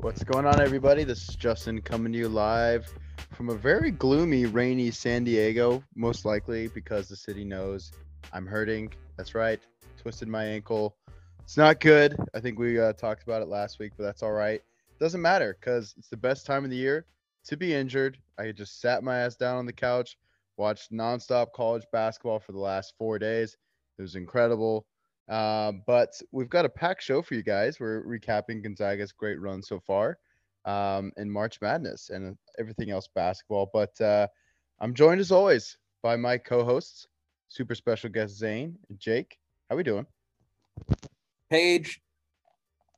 What's going on, everybody? This is Justin coming to you live from a very gloomy, rainy San Diego, most likely because the city knows I'm hurting. That's right. Twisted my ankle. It's not good. I think we talked about it last week, but that's all right. It doesn't matter because it's the best time of the year to be injured. I just sat my ass down on the couch, watched nonstop college basketball for the last 4 days. It was incredible. But we've got a packed show for you guys. We're recapping Gonzaga's great run so far in March Madness and everything else basketball. But I'm joined, as always, by my co-hosts, super special guest Zane and Jake. How we doing? Paige,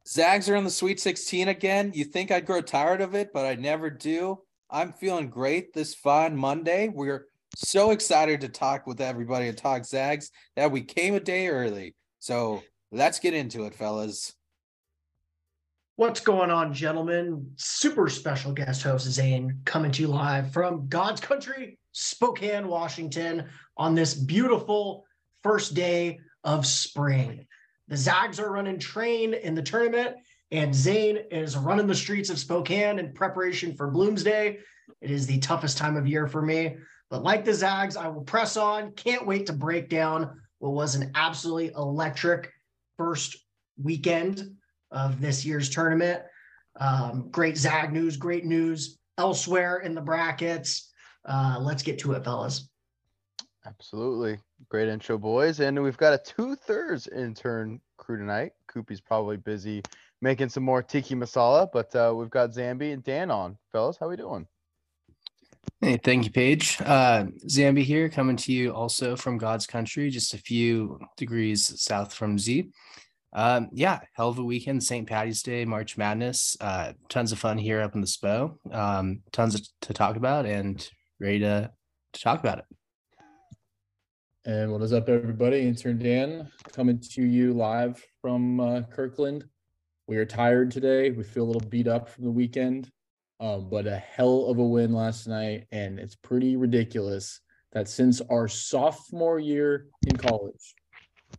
Zags are in the Sweet 16 again. You think I'd grow tired of it, but I never do. I'm feeling great this fine Monday. We're so excited to talk with everybody and talk Zags that we came a day early. So let's get into it, fellas. What's going on, gentlemen? Super special guest host Zane coming to you live from God's country, Spokane, Washington, on this beautiful first day of spring. The Zags are running train in the tournament, and Zane is running the streets of Spokane in preparation for Bloomsday. It is the toughest time of year for me, but like the Zags, I will press on. Can't wait to break down what was an absolutely electric first weekend of this year's tournament. Great Zag news, great news elsewhere in the brackets. Let's get to it, fellas. Absolutely. Great intro, boys. And we've got a two-thirds intern crew tonight. Koopy's probably busy making some more tiki masala, but we've got Zambi and Dan on. Fellas, how we doing? Hey, thank you, Paige. Zambi here, coming to you also from God's country, just a few degrees south from Z. Hell of a weekend, St. Paddy's Day, March Madness. Tons of fun here up in the SPO. Tons to talk about and ready to talk about it. And what is up, everybody? Intern Dan, coming to you live from Kirkland. We are tired today. We feel a little beat up from the weekend. But a hell of a win last night, and it's pretty ridiculous that since our sophomore year in college,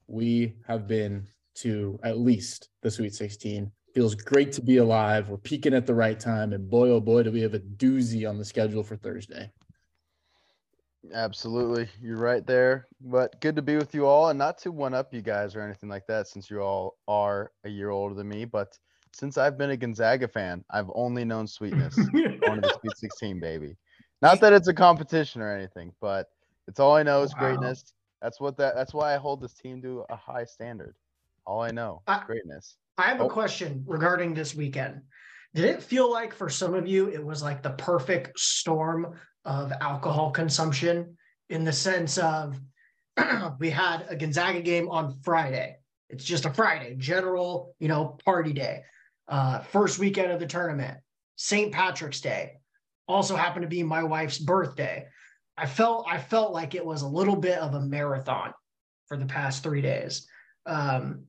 we have been to at least the Sweet 16. Feels great to be alive. We're peaking at the right time, and boy, oh boy, do we have a doozy on the schedule for Thursday. Absolutely. You're right there. But good to be with you all, and not to one-up you guys or anything like that since you all are a year older than me, but since I've been a Gonzaga fan, I've only known sweetness. Going to the Sweet 16, baby. Not that it's a competition or anything, but it's all I know is greatness. That's why I hold this team to a high standard. All I know is greatness. I have a question regarding this weekend. Did it feel like for some of you it was like the perfect storm of alcohol consumption, in the sense of we had a Gonzaga game on Friday. It's just a Friday, general, party day. First weekend of the tournament, St. Patrick's Day, also happened to be my wife's birthday. I felt like it was a little bit of a marathon for the past 3 days. Anyone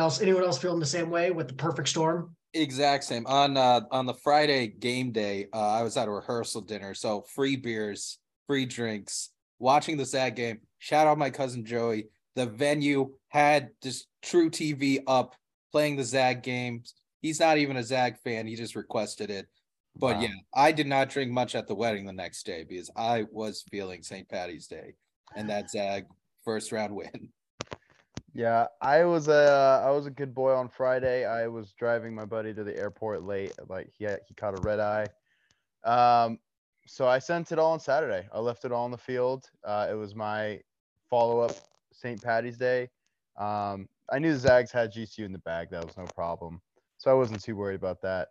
else feeling the same way with the perfect storm? Exact same. On the Friday game day, I was at a rehearsal dinner, so free beers, free drinks, watching the Zag game. Shout out my cousin Joey. The venue had just True TV up playing the Zag games. He's not even a Zag fan. He just requested it. But wow. Yeah, I did not drink much at the wedding the next day because I was feeling St. Paddy's Day and that Zag first round win. Yeah, I was a good boy on Friday. I was driving my buddy to the airport late. Like he caught a red eye. So I sent it all on Saturday. I left it all on the field. It was my follow-up St. Paddy's Day. I knew the Zags had GCU in the bag. That was no problem. So I wasn't too worried about that.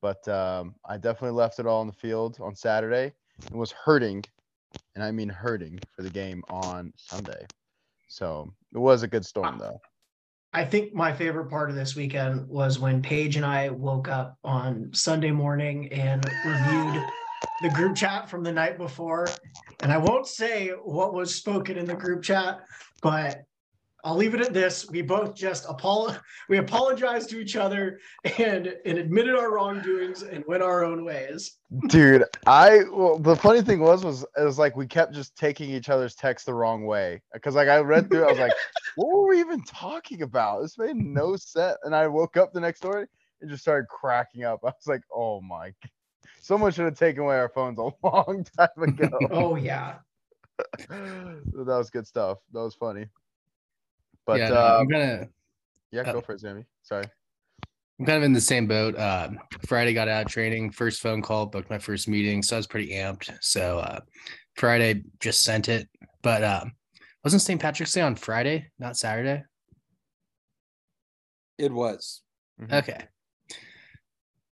But I definitely left it all on the field on Saturday and was hurting, and I mean hurting, for the game on Sunday. So it was a good storm, though. I think my favorite part of this weekend was when Paige and I woke up on Sunday morning and reviewed the group chat from the night before. And I won't say what was spoken in the group chat, but I'll leave it at this. We both just apologized to each other and admitted our wrongdoings and went our own ways. Dude, the funny thing was it was like we kept just taking each other's text the wrong way. Because like I read through it, I was like, what were we even talking about? This made no sense. And I woke up the next morning and just started cracking up. I was like, oh my, someone should have taken away our phones a long time ago. Oh yeah. That was good stuff. That was funny. But yeah, go for it, Sammy. Sorry. I'm kind of in the same boat. Friday got out training, first phone call, booked my first meeting, so I was pretty amped. So Friday just sent it. But wasn't St. Patrick's Day on Friday, not Saturday? It was. Mm-hmm. Okay.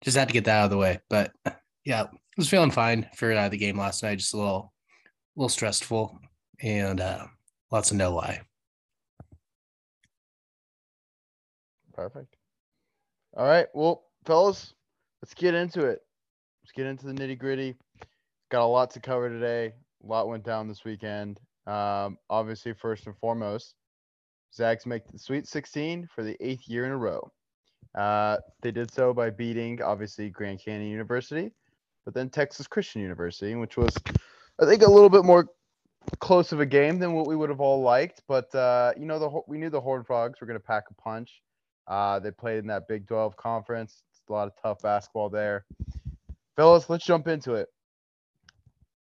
Just had to get that out of the way. But yeah, I was feeling fine for the game last night, just a little stressful and lots of no lie. Perfect. All right. Well, fellas, let's get into it. Let's get into the nitty gritty. Got a lot to cover today. A lot went down this weekend. Obviously, first and foremost, Zags make the Sweet 16 for the 8th year in a row. They did so by beating, obviously, Grand Canyon University, but then Texas Christian University, which was, I think, a little bit more close of a game than what we would have all liked. But, we knew the Horned Frogs were going to pack a punch. They played in that Big 12 conference. It's a lot of tough basketball there. Fellas, let's jump into it.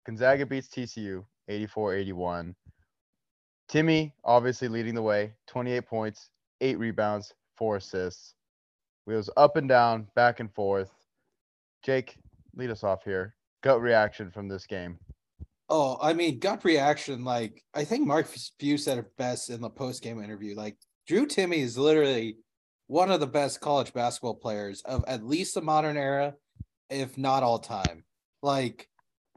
Gonzaga beats TCU 84-81. Timmy, obviously leading the way, 28 points, 8 rebounds, 4 assists. Wheels up and down, back and forth. Jake, lead us off here. Gut reaction from this game. Oh, I mean, gut reaction, like, I think Mark Few said it best in the post-game interview. Like, Drew Timmy is literally one of the best college basketball players of at least the modern era, if not all time. Like,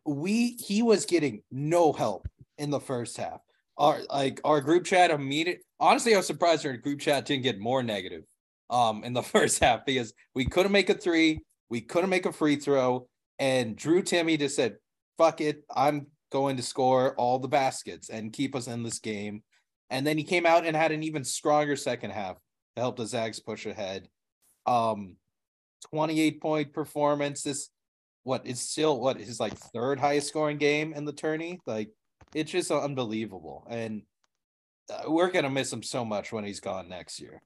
he was getting no help in the first half. Our group chat immediately, honestly, I was surprised our group chat didn't get more negative in the first half, because we couldn't make a three, we couldn't make a free throw, and Drew Timmy just said, fuck it, I'm going to score all the baskets and keep us in this game. And then he came out and had an even stronger second half to help the Zags push ahead. 28-point performance. It's like third highest scoring game in the tourney. Like, it's just unbelievable. And we're going to miss him so much when he's gone next year.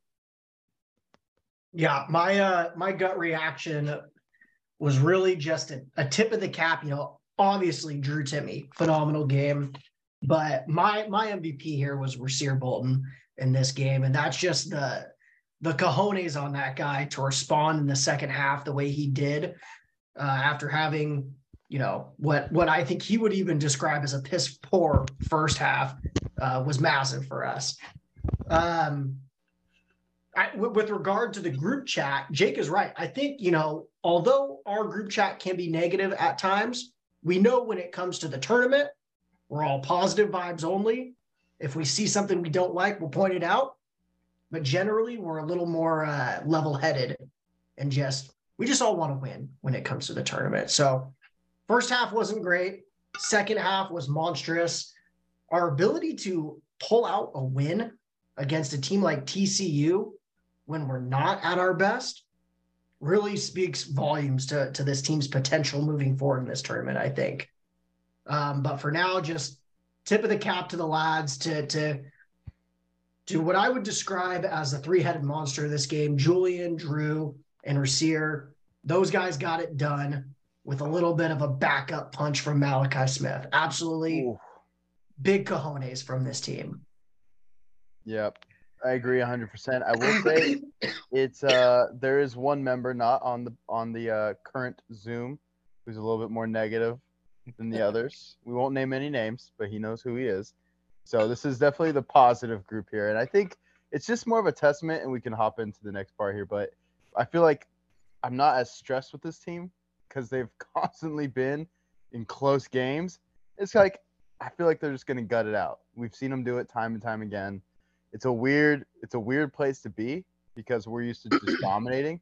Yeah, my gut reaction was really just a tip of the cap. You know, obviously Drew Timmy, phenomenal game. But my MVP here was Rasir Bolton in this game, and that's just the cojones on that guy to respond in the second half the way he did after having, you know, what I think he would even describe as a piss poor first half was massive for us. With regard to the group chat, Jake is right. I think, you know, although our group chat can be negative at times, we know when it comes to the tournament, we're all positive vibes only. If we see something we don't like, we'll point it out. But generally, we're a little more level-headed and we just all want to win when it comes to the tournament. So first half wasn't great. Second half was monstrous. Our ability to pull out a win against a team like TCU when we're not at our best really speaks volumes to this team's potential moving forward in this tournament, I think. But for now, just tip of the cap to the lads to what I would describe as the three-headed monster of this game. Julian, Drew, and Rasir, those guys got it done with a little bit of a backup punch from Malachi Smith. Absolutely. Ooh. Big cojones from this team. Yep, I agree 100%. I will say it's there is one member not on the current Zoom who's a little bit more negative than the others. We won't name any names, but he knows who he is. So this is definitely the positive group here. And I think it's just more of a testament, and we can hop into the next part here. But I feel like I'm not as stressed with this team because they've constantly been in close games. It's like I feel like they're just going to gut it out. We've seen them do it time and time again. It's a weird place to be because we're used to just dominating.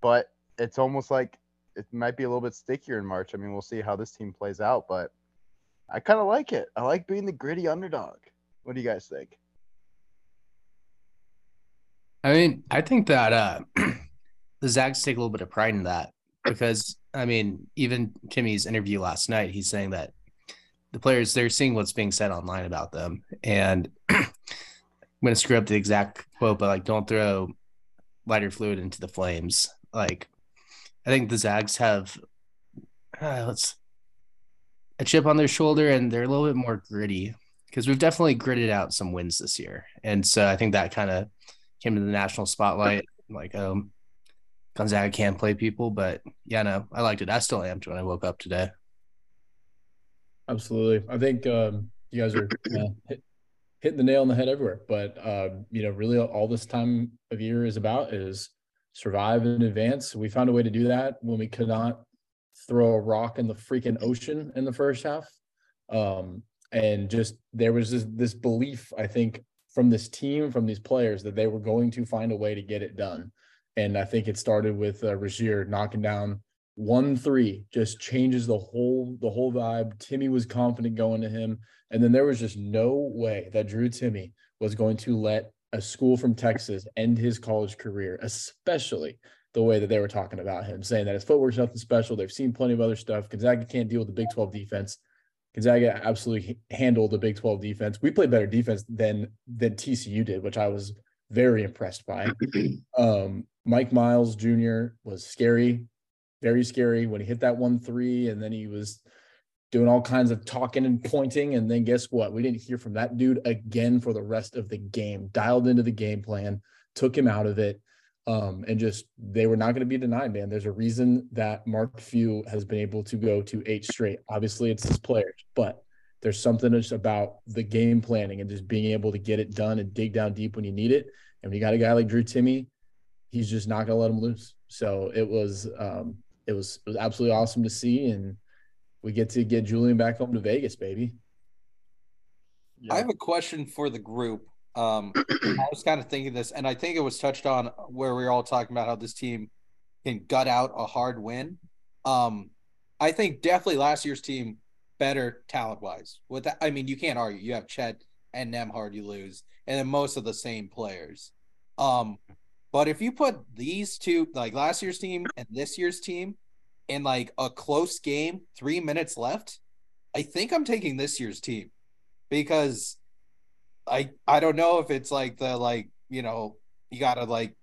But it's almost like it might be a little bit stickier in March. I mean, we'll see how this team plays out, but I kind of like it. I like being the gritty underdog. What do you guys think? I mean, I think that the Zags take a little bit of pride in that because, I mean, even Timmy's interview last night, he's saying that the players, they're seeing what's being said online about them. And I'm going to screw up the exact quote, but, like, don't throw lighter fluid into the flames. Like, I think the Zags have a chip on their shoulder, and they're a little bit more gritty because we've definitely gritted out some wins this year. And so I think that kind of came to the national spotlight. Like, Gonzaga can play people, but yeah, no, I liked it. I still am when I woke up today. Absolutely. I think you guys are hitting the nail on the head everywhere, but really all this time of year is about is survive and advance. We found a way to do that when we could not throw a rock in the freaking ocean in the first half. And just, there was this belief, I think, from this team, from these players, that they were going to find a way to get it done. And I think it started with Rasir knocking down 1-3, just changes the whole vibe. Timmy was confident going to him. And then there was just no way that Drew Timmy was going to let a school from Texas end his college career, especially the way that they were talking about him, saying that his footwork's nothing special. They've seen plenty of other stuff. Gonzaga can't deal with the Big 12 defense. Gonzaga absolutely handled the Big 12 defense. We played better defense than TCU did, which I was very impressed by. Mike Miles Jr. was scary, very scary when he hit that 1-3, and then he was doing all kinds of talking and pointing. And then guess what? We didn't hear from that dude again for the rest of the game. Dialed into the game plan, took him out of it. And just, they were not going to be denied, man. There's a reason that Mark Few has been able to go to 8 straight. Obviously, it's his players, but there's something just about the game planning and just being able to get it done and dig down deep when you need it. And when you got a guy like Drew Timmy, he's just not going to let him loose. So it was absolutely awesome to see, and we get to get Julian back home to Vegas, baby. Yeah. I have a question for the group. I was kind of thinking this, and I think it was touched on where we were all talking about how this team can gut out a hard win. I think definitely last year's team better talent-wise. With that, I mean, you can't argue. You have Chet and Nembhard, you lose, and then most of the same players. But if you put these two, like last year's team and this year's team, in like a close game, 3 minutes left, I think I'm taking this year's team because – I don't know if it's like the, like, you know, you gotta like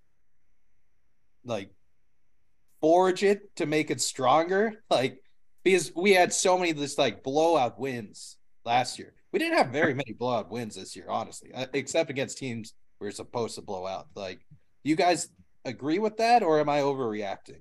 forge it to make it stronger, like, because we had so many of this like blowout wins last year. We didn't have very many blowout wins this year, honestly, except against teams we were supposed to blow out. Like, you guys agree with that, or am I overreacting?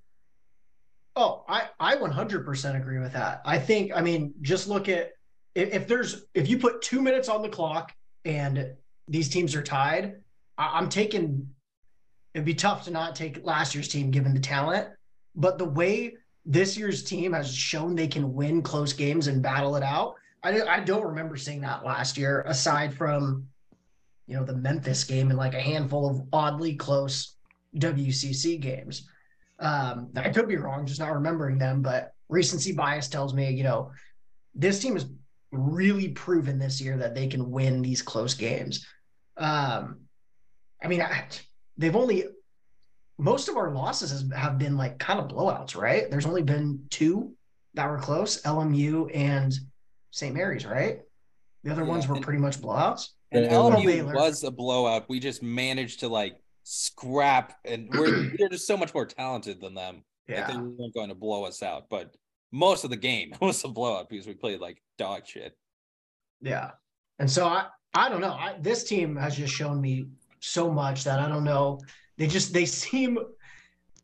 Oh, I 100% agree with that. I think, I mean, just look at if you put 2 minutes on the clock and these teams are tied, I'm taking – it'd be tough to not take last year's team given the talent. But the way this year's team has shown they can win close games and battle it out, I don't remember seeing that last year, aside from, you know, the Memphis game and like a handful of oddly close WCC games. I could be wrong, just not remembering them, but recency bias tells me, you know, this team is – really proven this year that they can win these close games. I mean, they've only, most of our losses have been like kind of blowouts, right? There's only been 2 that were close, LMU and St. Mary's, right? The other ones were pretty much blowouts. And LMU was a blowout. We just managed to like scrap, and we're just so much more talented than them. Yeah. That they weren't going to blow us out, but most of the game was a blowout because we played like dog shit. Yeah. And so I don't know. This team has just shown me so much that I don't know. They seem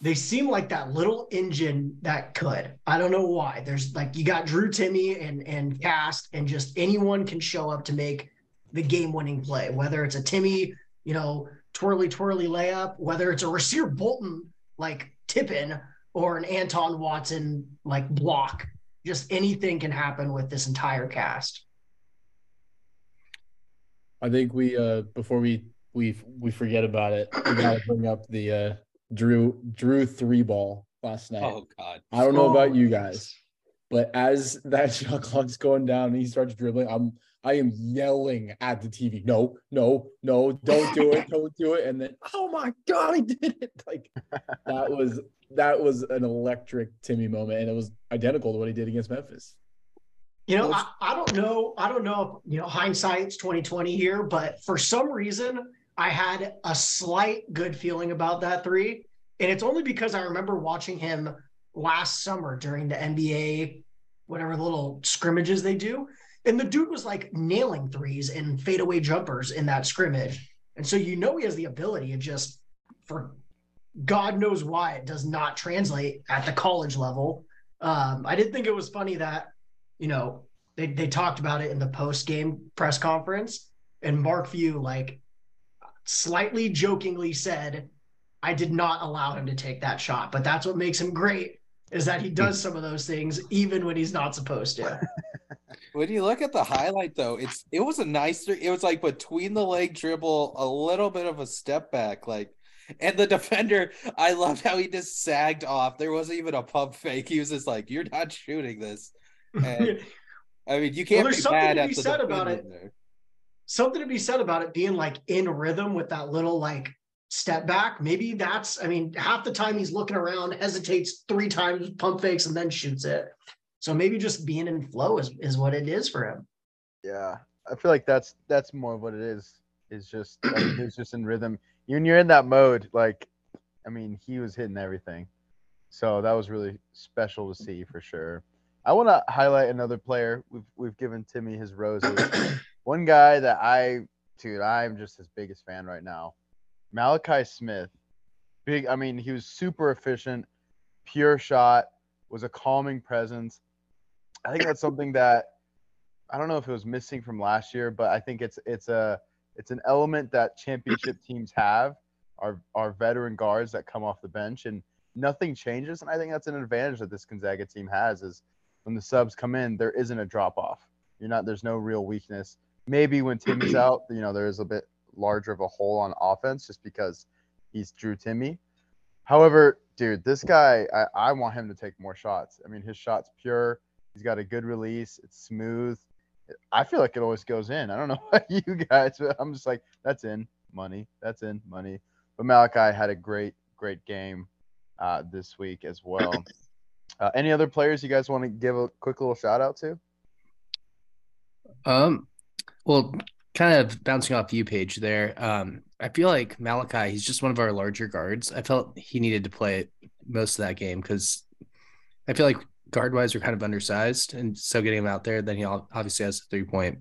like that little engine that could. I don't know why. There's like, you got Drew Timmy and Cast, and just anyone can show up to make the game-winning play, whether it's a Timmy, you know, twirly layup, whether it's a Rasir Bolton like tip-in, or an Anton Watson like block. Just anything can happen with this entire cast. I think we before we forget about it, we gotta bring up the Drew 3-ball last night. Oh God! I don't know about you guys, but as that shot clock's going down and he starts dribbling, I am yelling at the TV. No! Don't do it! Don't do it! And then, oh my God, he did it! Like, that was. That was an electric Timmy moment, and it was identical to what he did against Memphis. You know, I don't know. You know, hindsight's 2020 here, but for some reason, I had a slight good feeling about that three, And it's only because I remember watching him last summer during the NBA, whatever the little scrimmages they do. And the dude was like nailing threes and fadeaway jumpers in that scrimmage. And so, you know, he has the ability. It just, for God knows why, it does not translate at the college level. I did think it was funny that, you know, they talked about it in the post-game press conference, and Mark Few, like, slightly jokingly said, I did not allow him to take that shot, but that's what makes him great, is that he does some of those things even when he's not supposed to. When you look at the highlight, though, it was a nice, it was like between the leg dribble, a little bit of a step back, like, and the defender, I loved how he just sagged off. There wasn't even a pump fake. He was just like, you're not shooting this. And, I mean, you can't be mad at the defender. There's something to be said about it. Something to be said about it being like in rhythm with that little like step back. Maybe that's, I mean, half the time he's looking around, hesitates three times, pump fakes, and then shoots it. So maybe just being in flow is what it is for him. Yeah. I feel like that's more of what it is. It's just, I mean, it's just in rhythm. When you're in that mode, like, I mean, he was hitting everything. So that was really special to see for sure. I want to highlight another player. We've given Timmy his roses. One guy that I'm just his biggest fan right now. Malachi Smith. I mean, he was super efficient, pure shot, was a calming presence. I think that's something that, I don't know if it was missing from last year, but I think it's an element that championship teams have, are veteran guards that come off the bench and nothing changes. And I think that's an advantage that this Gonzaga team has, is when the subs come in, there isn't a drop off. There's no real weakness. Maybe when Timmy's out, there is a bit larger of a hole on offense just because he's Drew Timmy. However, dude, this guy, I want him to take more shots. I mean, his shot's pure. He's got a good release. It's smooth. I feel like it always goes in. I don't know about you guys, but I'm just like, that's in money. That's in money. But Malachi had a great, great game this week as well. Any other players you guys want to give a quick little shout out to? Well, kind of bouncing off you, Paige, there. I feel like Malachi, he's just one of our larger guards. I felt he needed to play most of that game because I feel like guard-wise, we're kind of undersized, and so getting him out there, then he obviously has a three-point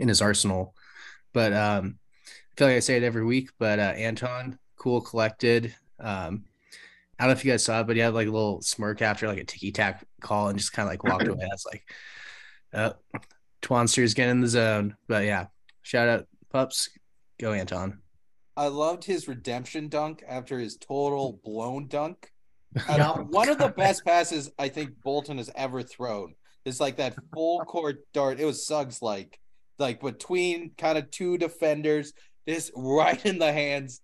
in his arsenal. But I feel like I say it every week, but Anton, cool, collected. I don't know if you guys saw it, but he had like a little smirk after like a ticky-tack call and just kind of like walked away. I was like, oh, Twanster's getting in the zone. But yeah, shout out, pups. Go, Anton. I loved his redemption dunk after his total blown dunk. One of the best passes I think Bolton has ever thrown. It's like that full court dart. It was Suggs like between kind of two defenders, just right in the hands.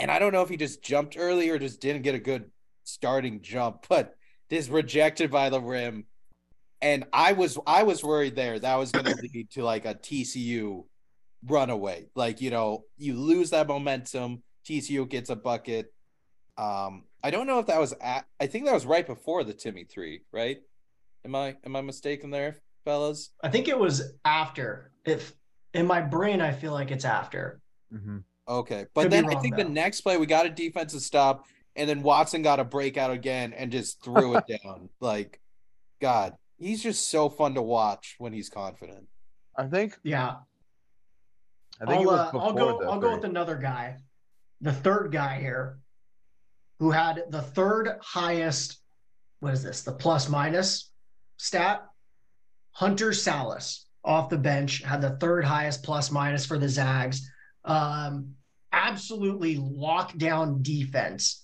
And I don't know if he just jumped early or just didn't get a good starting jump, but this rejected by the rim. And I was worried there that was going to lead to like a TCU runaway. Like, you lose that momentum. TCU gets a bucket. I don't know if that was I think that was right before the Timmy three, right? Am I mistaken there, fellas? I think it was after. If in my brain, I feel like it's after. Mm-hmm. Okay, but then I think the next play we got a defensive stop, and then Watson got a breakout again and just threw it down. Like, God, he's just so fun to watch when he's confident. I think. Yeah. I think I'll go with another guy, the third guy here, who had the third highest, the plus-minus stat? Hunter Sallis, off the bench, had the third highest plus-minus for the Zags. Absolutely lockdown defense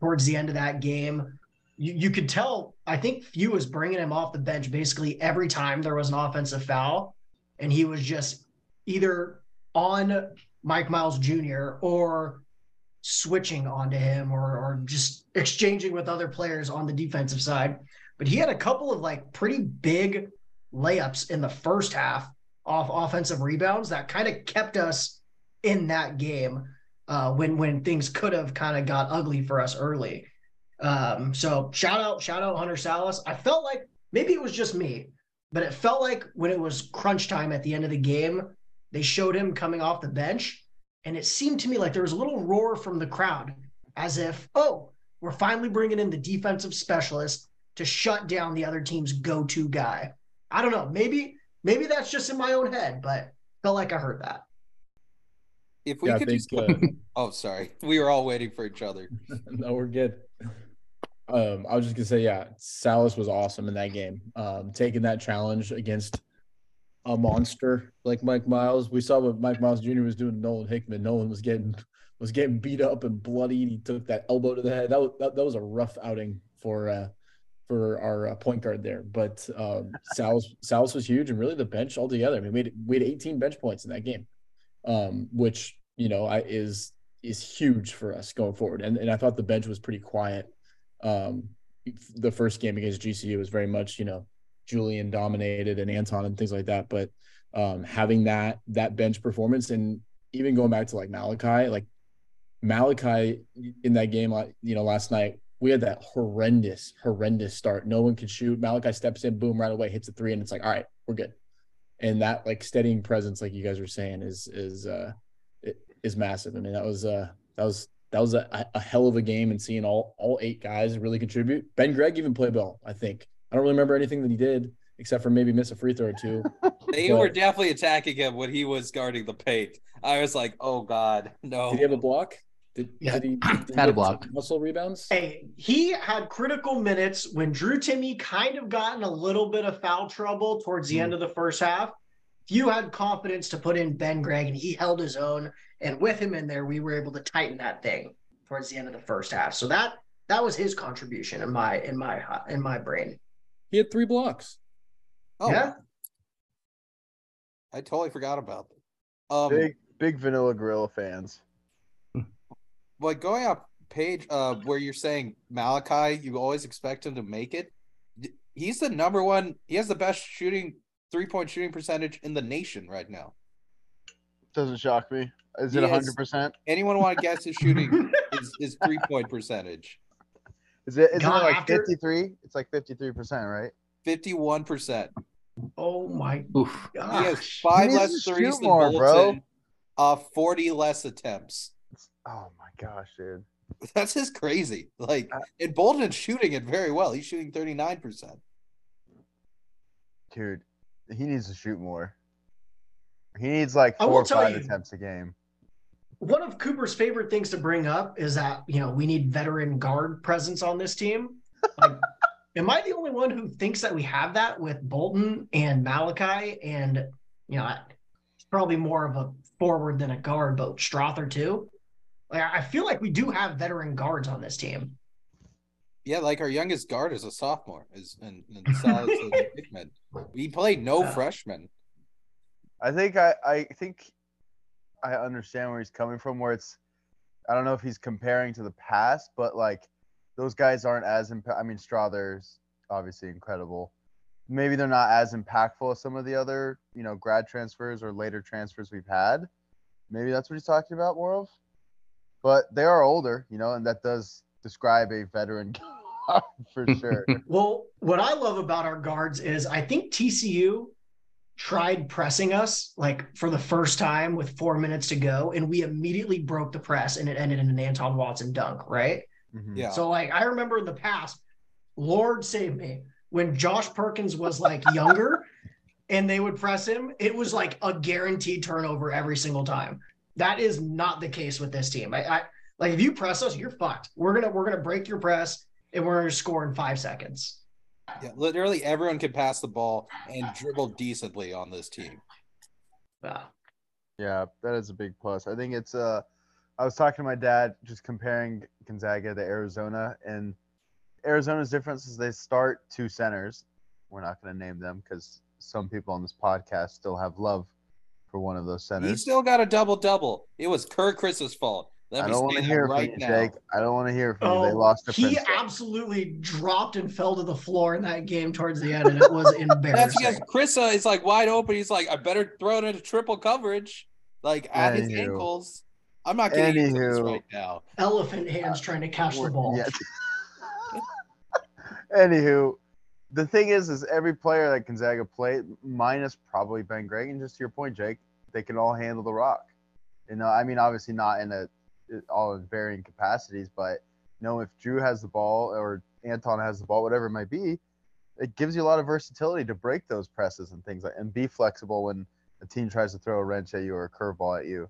towards the end of that game. You could tell, I think Few was bringing him off the bench basically every time there was an offensive foul, and he was just either on Mike Miles Jr. or switching onto him or just exchanging with other players on the defensive side. But he had a couple of like pretty big layups in the first half off offensive rebounds that kind of kept us in that game when things could have kind of got ugly for us early. So shout out Hunter Sallis. I felt like maybe it was just me, but it felt like when it was crunch time at the end of the game, they showed him coming off the bench. And it seemed to me like there was a little roar from the crowd as if, oh, we're finally bringing in the defensive specialist to shut down the other team's go-to guy. I don't know. Maybe that's just in my own head, but felt like I heard that. If we could just oh, sorry. We were all waiting for each other. No, we're good. I was just going to say, yeah, Sallis was awesome in that game. Taking that challenge against a monster like Mike Miles. We saw what Mike Miles Jr. was doing to Nolan Hickman. Nolan was getting beat up and bloodied. He took that elbow to the head. That was a rough outing for our point guard there. But Sallis was huge, and really the bench altogether. I mean, we had 18 bench points in that game, which, you know, is huge for us going forward. And I thought the bench was pretty quiet. The first game against GCU was very much, you know, Julian dominated and Anton and things like that. But having that bench performance, and even going back to Malachi in that game, you know, last night we had that horrendous start. No one could shoot. Malachi steps in, boom, right away, hits a three, and it's like, all right, we're good. And that steadying presence, like you guys were saying, is massive. I mean, that was a hell of a game, and seeing all eight guys really contribute. Ben Gregg even played well, I think. I don't really remember anything that he did except for maybe miss a free throw or two. They were definitely attacking him when he was guarding the paint. I was like, oh, God, no. Did he have a block? Did he had a block. Muscle rebounds? Hey, he had critical minutes when Drew Timmy kind of got in a little bit of foul trouble towards the end of the first half. Few had confidence to put in Ben Gregg, and he held his own. And with him in there, we were able to tighten that thing towards the end of the first half. So that was his contribution in my brain. He had 3 blocks. Oh, yeah. I totally forgot about that. Big Vanilla Gorilla fans. Like, going up page where you're saying Malachi, you always expect him to make it. He's the number one. He has the best three-point shooting percentage in the nation right now. Doesn't shock me. Is it 100%? Anyone want to guess his shooting is three-point percentage? Isn't it like 53? It's like 53%, right? 51%. Oh my gosh. He has 5 less threes than Bolton, 40 less attempts. Oh my gosh, dude. That's just crazy. Like, and Bolton's shooting it very well. He's shooting 39%. Dude, he needs to shoot more. He needs like 4 or 5 attempts a game. One of Cooper's favorite things to bring up is that, you know, we need veteran guard presence on this team. Like, am I the only one who thinks that we have that with Bolton and Malachi? And, you know, it's probably more of a forward than a guard, but Strawther too. Like, I feel like we do have veteran guards on this team. Yeah, like our youngest guard is a sophomore, and Sallis is a Hickman. We played no freshmen. I think I understand where he's coming from, where it's, I don't know if he's comparing to the past, but like those guys aren't as I mean, Strawther's obviously incredible. Maybe they're not as impactful as some of the other, you know, grad transfers or later transfers we've had. Maybe that's what he's talking about more of. But they are older, you know, and that does describe a veteran for sure. Well, what I love about our guards is I think TCU tried pressing us like for the first time with 4 minutes to go, and we immediately broke the press, and it ended in an Anton Watson dunk, right? Mm-hmm. Yeah. So like I remember in the past, Lord save me, when Josh Perkins was like younger and they would press him, it was like a guaranteed turnover every single time. That is not the case with this team. I like, if you press us, you're fucked. We're gonna break your press and we're gonna score in 5 seconds. Yeah, literally everyone can pass the ball and dribble decently on this team. Wow. Yeah, that is a big plus. I think it's I was talking to my dad just comparing Gonzaga to Arizona, and Arizona's difference is they start 2 centers. We're not going to name them because some people on this podcast still have love for one of those centers. He still got a double-double. It was Kirk Chris's fault. I don't want to hear from you, Jake. I don't want to hear from you. They lost to Penn State. He absolutely dropped and fell to the floor in that game towards the end, and it was embarrassing. That's because Chris is like wide open. He's like, I better throw it into triple coverage, like at his ankles. I'm not getting into this right now. Elephant hands trying to catch the ball. Yeah. Anywho, the thing is every player that Gonzaga played, minus probably Ben Gregg, and just to your point, Jake, they can all handle the rock. You know, I mean, obviously not in a all in varying capacities, but you know, if Drew has the ball or Anton has the ball, whatever it might be, it gives you a lot of versatility to break those presses and things like, and be flexible when a team tries to throw a wrench at you or a curveball at you.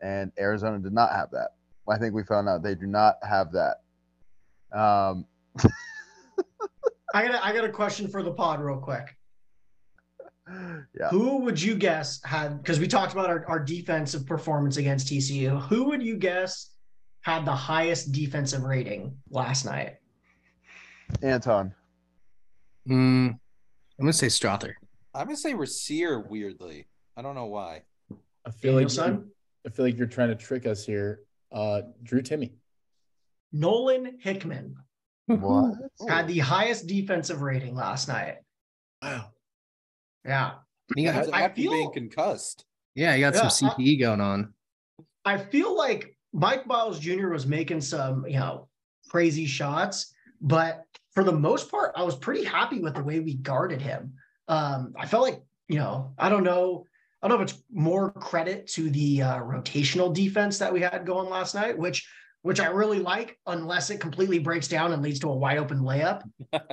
And Arizona did not have that. I think we found out they do not have that. I got a question for the pod real quick. Yeah. Who would you guess had, because we talked about our defensive performance against TCU, who would you guess had the highest defensive rating last night? Anton. I'm going to say Strawther. I'm going to say Rasir, weirdly. I don't know why. I feel like you're trying to trick us here. Drew Timmy. Nolan Hickman. What? Had the highest defensive rating last night. Wow. Yeah. He got being concussed. Yeah, he got some CTE going on. I feel like Mike Miles Jr. was making some, you know, crazy shots, but for the most part, I was pretty happy with the way we guarded him. I felt like, you know, I don't know if it's more credit to the rotational defense that we had going last night, which I really like, unless it completely breaks down and leads to a wide open layup. But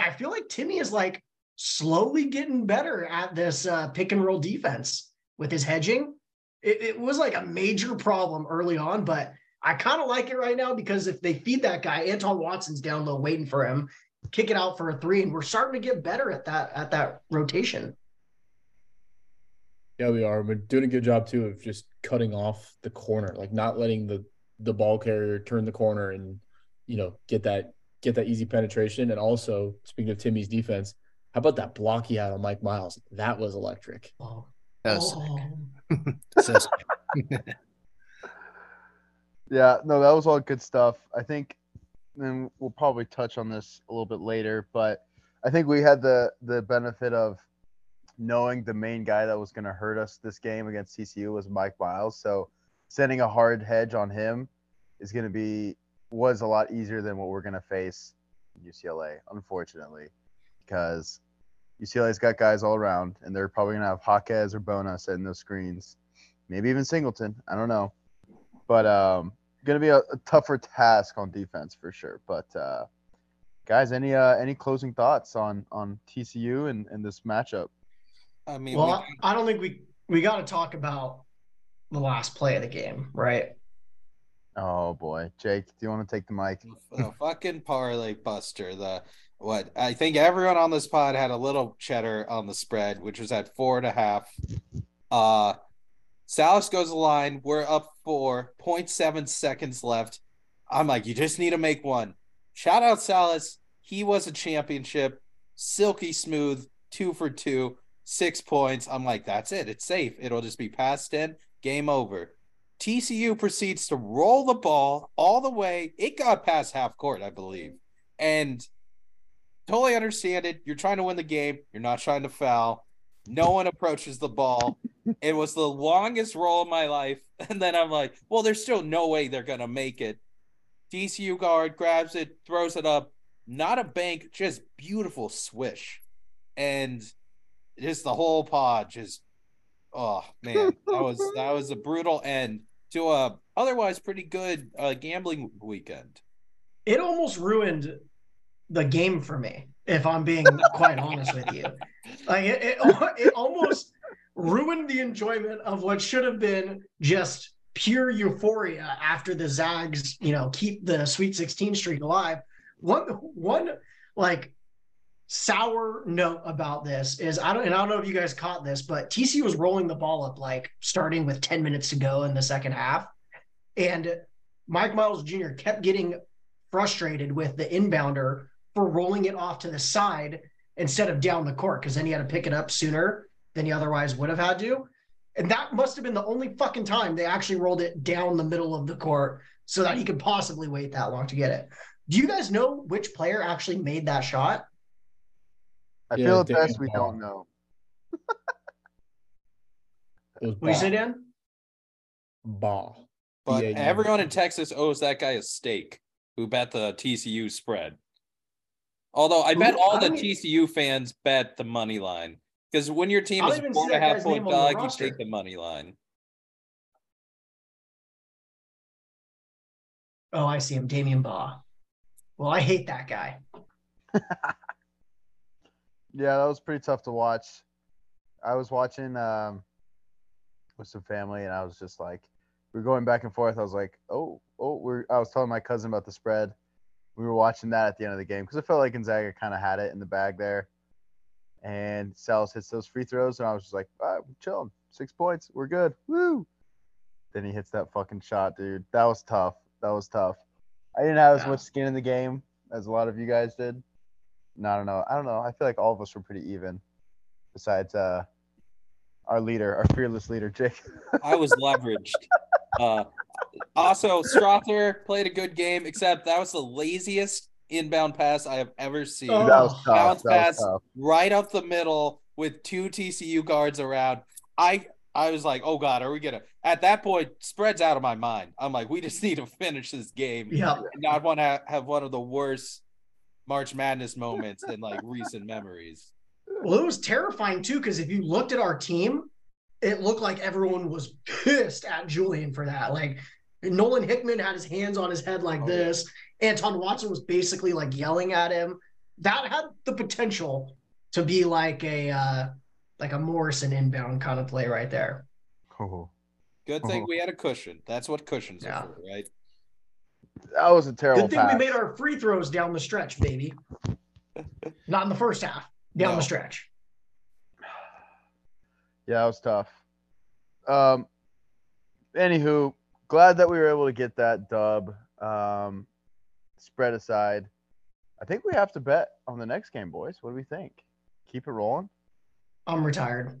I feel like Timmy is like slowly getting better at this pick and roll defense with his hedging. It was like a major problem early on, but I kind of like it right now because if they feed that guy, Anton Watson's down low waiting for him, kick it out for a three, and we're starting to get better at that rotation. Yeah, we are. We're doing a good job, too, of just cutting off the corner, like not letting the ball carrier turn the corner and, you know, get that easy penetration. And also, speaking of Timmy's defense, how about that block he had on Mike Miles? That was electric. Oh, that was sick. So sick. Yeah, no, that was all good stuff. I think, and we'll probably touch on this a little bit later, but I think we had the benefit of knowing the main guy that was going to hurt us this game against TCU was Mike Miles. So sending a hard hedge on him was a lot easier than what we're going to face in UCLA, unfortunately, because UCLA's got guys all around, and they're probably going to have Jaquez or Bona setting those screens, maybe even Singleton. I don't know. But going to be a tougher task on defense for sure. But guys, any closing thoughts on TCU and this matchup? I mean, I don't think we got to talk about the last play of the game, right? Oh boy, Jake, do you want to take the mic? The fucking parlay buster. I think everyone on this pod had a little cheddar on the spread, which was at 4.5. Sallis goes the line. We're up 4.7 seconds left. I'm like, you just need to make one. Shout out Sallis. He was a championship. Silky smooth. 2 for 2. 6 points. I'm like, that's it. It's safe. It'll just be past 10. Game over. TCU proceeds to roll the ball all the way. It got past half court, I believe. And totally understand it. You're trying to win the game. You're not trying to foul. No one approaches the ball. It was the longest roll of my life. And then I'm like, well, there's still no way they're going to make it. TCU guard grabs it, throws it up. Not a bank, just beautiful swish. And just the whole pod just, oh, man. That was a brutal end to a otherwise pretty good gambling weekend. It almost ruined the game for me, if I'm being quite honest with you. Like it almost ruined the enjoyment of what should have been just pure euphoria after the Zags, you know, keep the Sweet 16 streak alive. One like sour note about this is I don't know if you guys caught this, but TCU was rolling the ball up like starting with 10 minutes to go in the second half, and Mike Miles Jr. kept getting frustrated with the inbounder for rolling it off to the side instead of down the court, because then he had to pick it up sooner than he otherwise would have had to. And that must have been the only fucking time they actually rolled it down the middle of the court so that he could possibly wait that long to get it. Do you guys know which player actually made that shot? I feel the best we don't know. What do you say, Dan? Ball. But everyone in Texas owes that guy a steak who bet the TCU spread. Although I bet all the TCU fans bet the money line. Because when your team is a 4.5 point dog, you take the money line. Oh, I see him. Damian Baugh. Well, I hate that guy. Yeah, that was pretty tough to watch. I was watching with some family, and I was just like, we're going back and forth. I was like, I was telling my cousin about the spread. We were watching that at the end of the game because it felt like Gonzaga kind of had it in the bag there. And Sallis hits those free throws, and I was just like, all right, we're chilling. 6 points. We're good. Woo! Then he hits that fucking shot, dude. That was tough. I didn't have as much skin in the game as a lot of you guys did. No, I don't know. I feel like all of us were pretty even besides our leader, our fearless leader, Jake. I was leveraged. Also, Strawther played a good game, except that was the laziest inbound pass I have ever seen. Oh. That was tough. Bounce pass right up the middle with two TCU guards around. I was like, oh, God, are we going to – at that point, spread's out of my mind. I'm like, we just need to finish this game. Yeah. And I want to have one of the worst March Madness moments in, like, recent memories. Well, it was terrifying, too, because if you looked at our team, it looked like everyone was pissed at Julian for that. Like, Nolan Hickman had his hands on his head like this. Anton Watson was basically, like, yelling at him. That had the potential to be like a like a Morrison inbound kind of play right there. Oh. Good thing we had a cushion. That's what cushions are for, right? That was a terrible pass. Good thing we made our free throws down the stretch, baby. Not in the first half. Down the stretch. Yeah, that was tough. Anywho, glad that we were able to get that dub. Spread aside. I think we have to bet on the next game, boys. What do we think? Keep it rolling? I'm retired.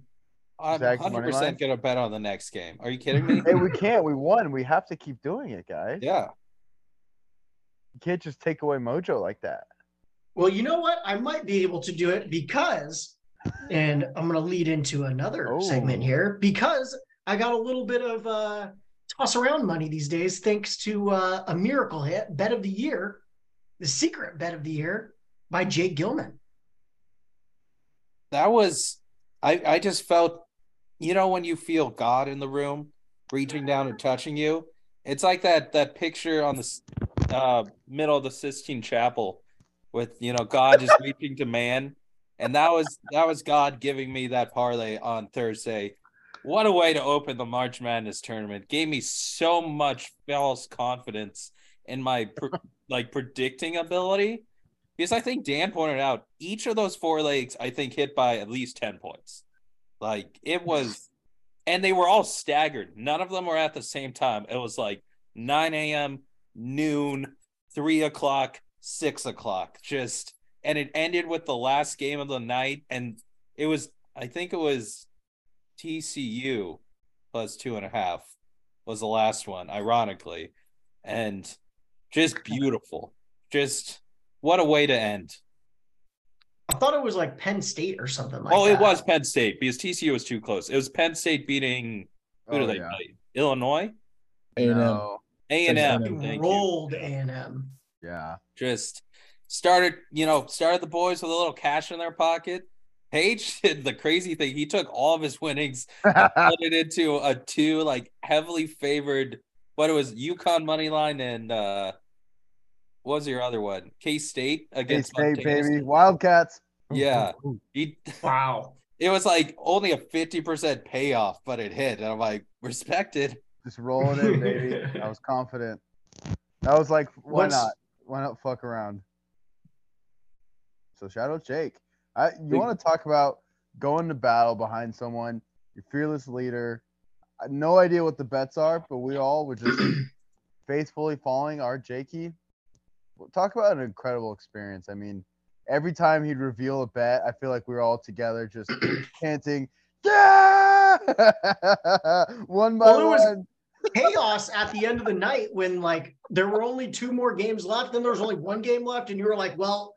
I'm 100% going to bet on the next game. Are you kidding me? Hey, we can't. We won. We have to keep doing it, guys. Yeah. You can't just take away mojo like that. Well, you know what? I might be able to do it because, and I'm going to lead into another segment here, because I got a little bit of toss around money these days thanks to a miracle hit, bet of the year, the secret bet of the year by Jake Gilman. That was... I just felt, you know, when you feel God in the room reaching down and touching you, it's like that picture on the middle of the Sistine Chapel with, you know, God just reaching to man. And that was God giving me that parlay on Thursday. What a way to open the March Madness tournament. Gave me so much false confidence in my predicting ability. Because I think Dan pointed out, each of those four legs, I think, hit by at least 10 points. Like, it was – and they were all staggered. None of them were at the same time. It was like 9 a.m., noon, 3 o'clock, 6 o'clock. Just – and it ended with the last game of the night. And it was – I think it was TCU plus 2.5 was the last one, ironically. And just beautiful. Just – what a way to end. I thought it was like Penn State or something like that. Oh, it was Penn State because TCU was too close. It was Penn State beating who did they play? Illinois? A&M. Rolled A&M. Yeah. Just started the boys with a little cash in their pocket. Page did the crazy thing. He took all of his winnings and put it into a two, like, heavily favored, what it was, UConn money line and what was your other one? K-State against K-State, baby. Wildcats. Yeah. Wow. It was like only a 50% payoff, but it hit. And I'm like, respected. Just rolling in, baby. I was confident. I was like, why not? Why not fuck around? So shout out Jake. You want to talk about going to battle behind someone, your fearless leader. I have no idea what the bets are, but we all were just faithfully following our Jakey. Talk about an incredible experience. I mean, every time he'd reveal a bet, I feel like we were all together just chanting, yeah! one by one. It was chaos at the end of the night when, like, there were only two more games left. Then there was only one game left, and you were like, well,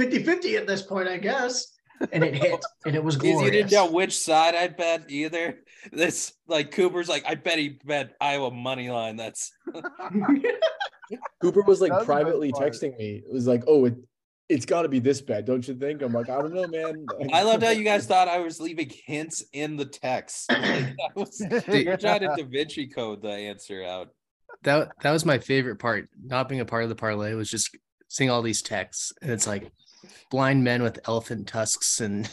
50-50 at this point, I guess. And it hit, and it was glorious. You didn't know which side I bet either. This, like, Cooper's like, I bet he bet Iowa money line. That's... Cooper was like privately texting me. It was like, oh, it's got to be this bad, don't you think? I'm like, I don't know, man. I loved how you guys thought I was leaving hints in the text. Like, I was trying to Da Vinci code the answer out. that was my favorite part. Not being a part of the parlay was just seeing all these texts, and it's like blind men with elephant tusks and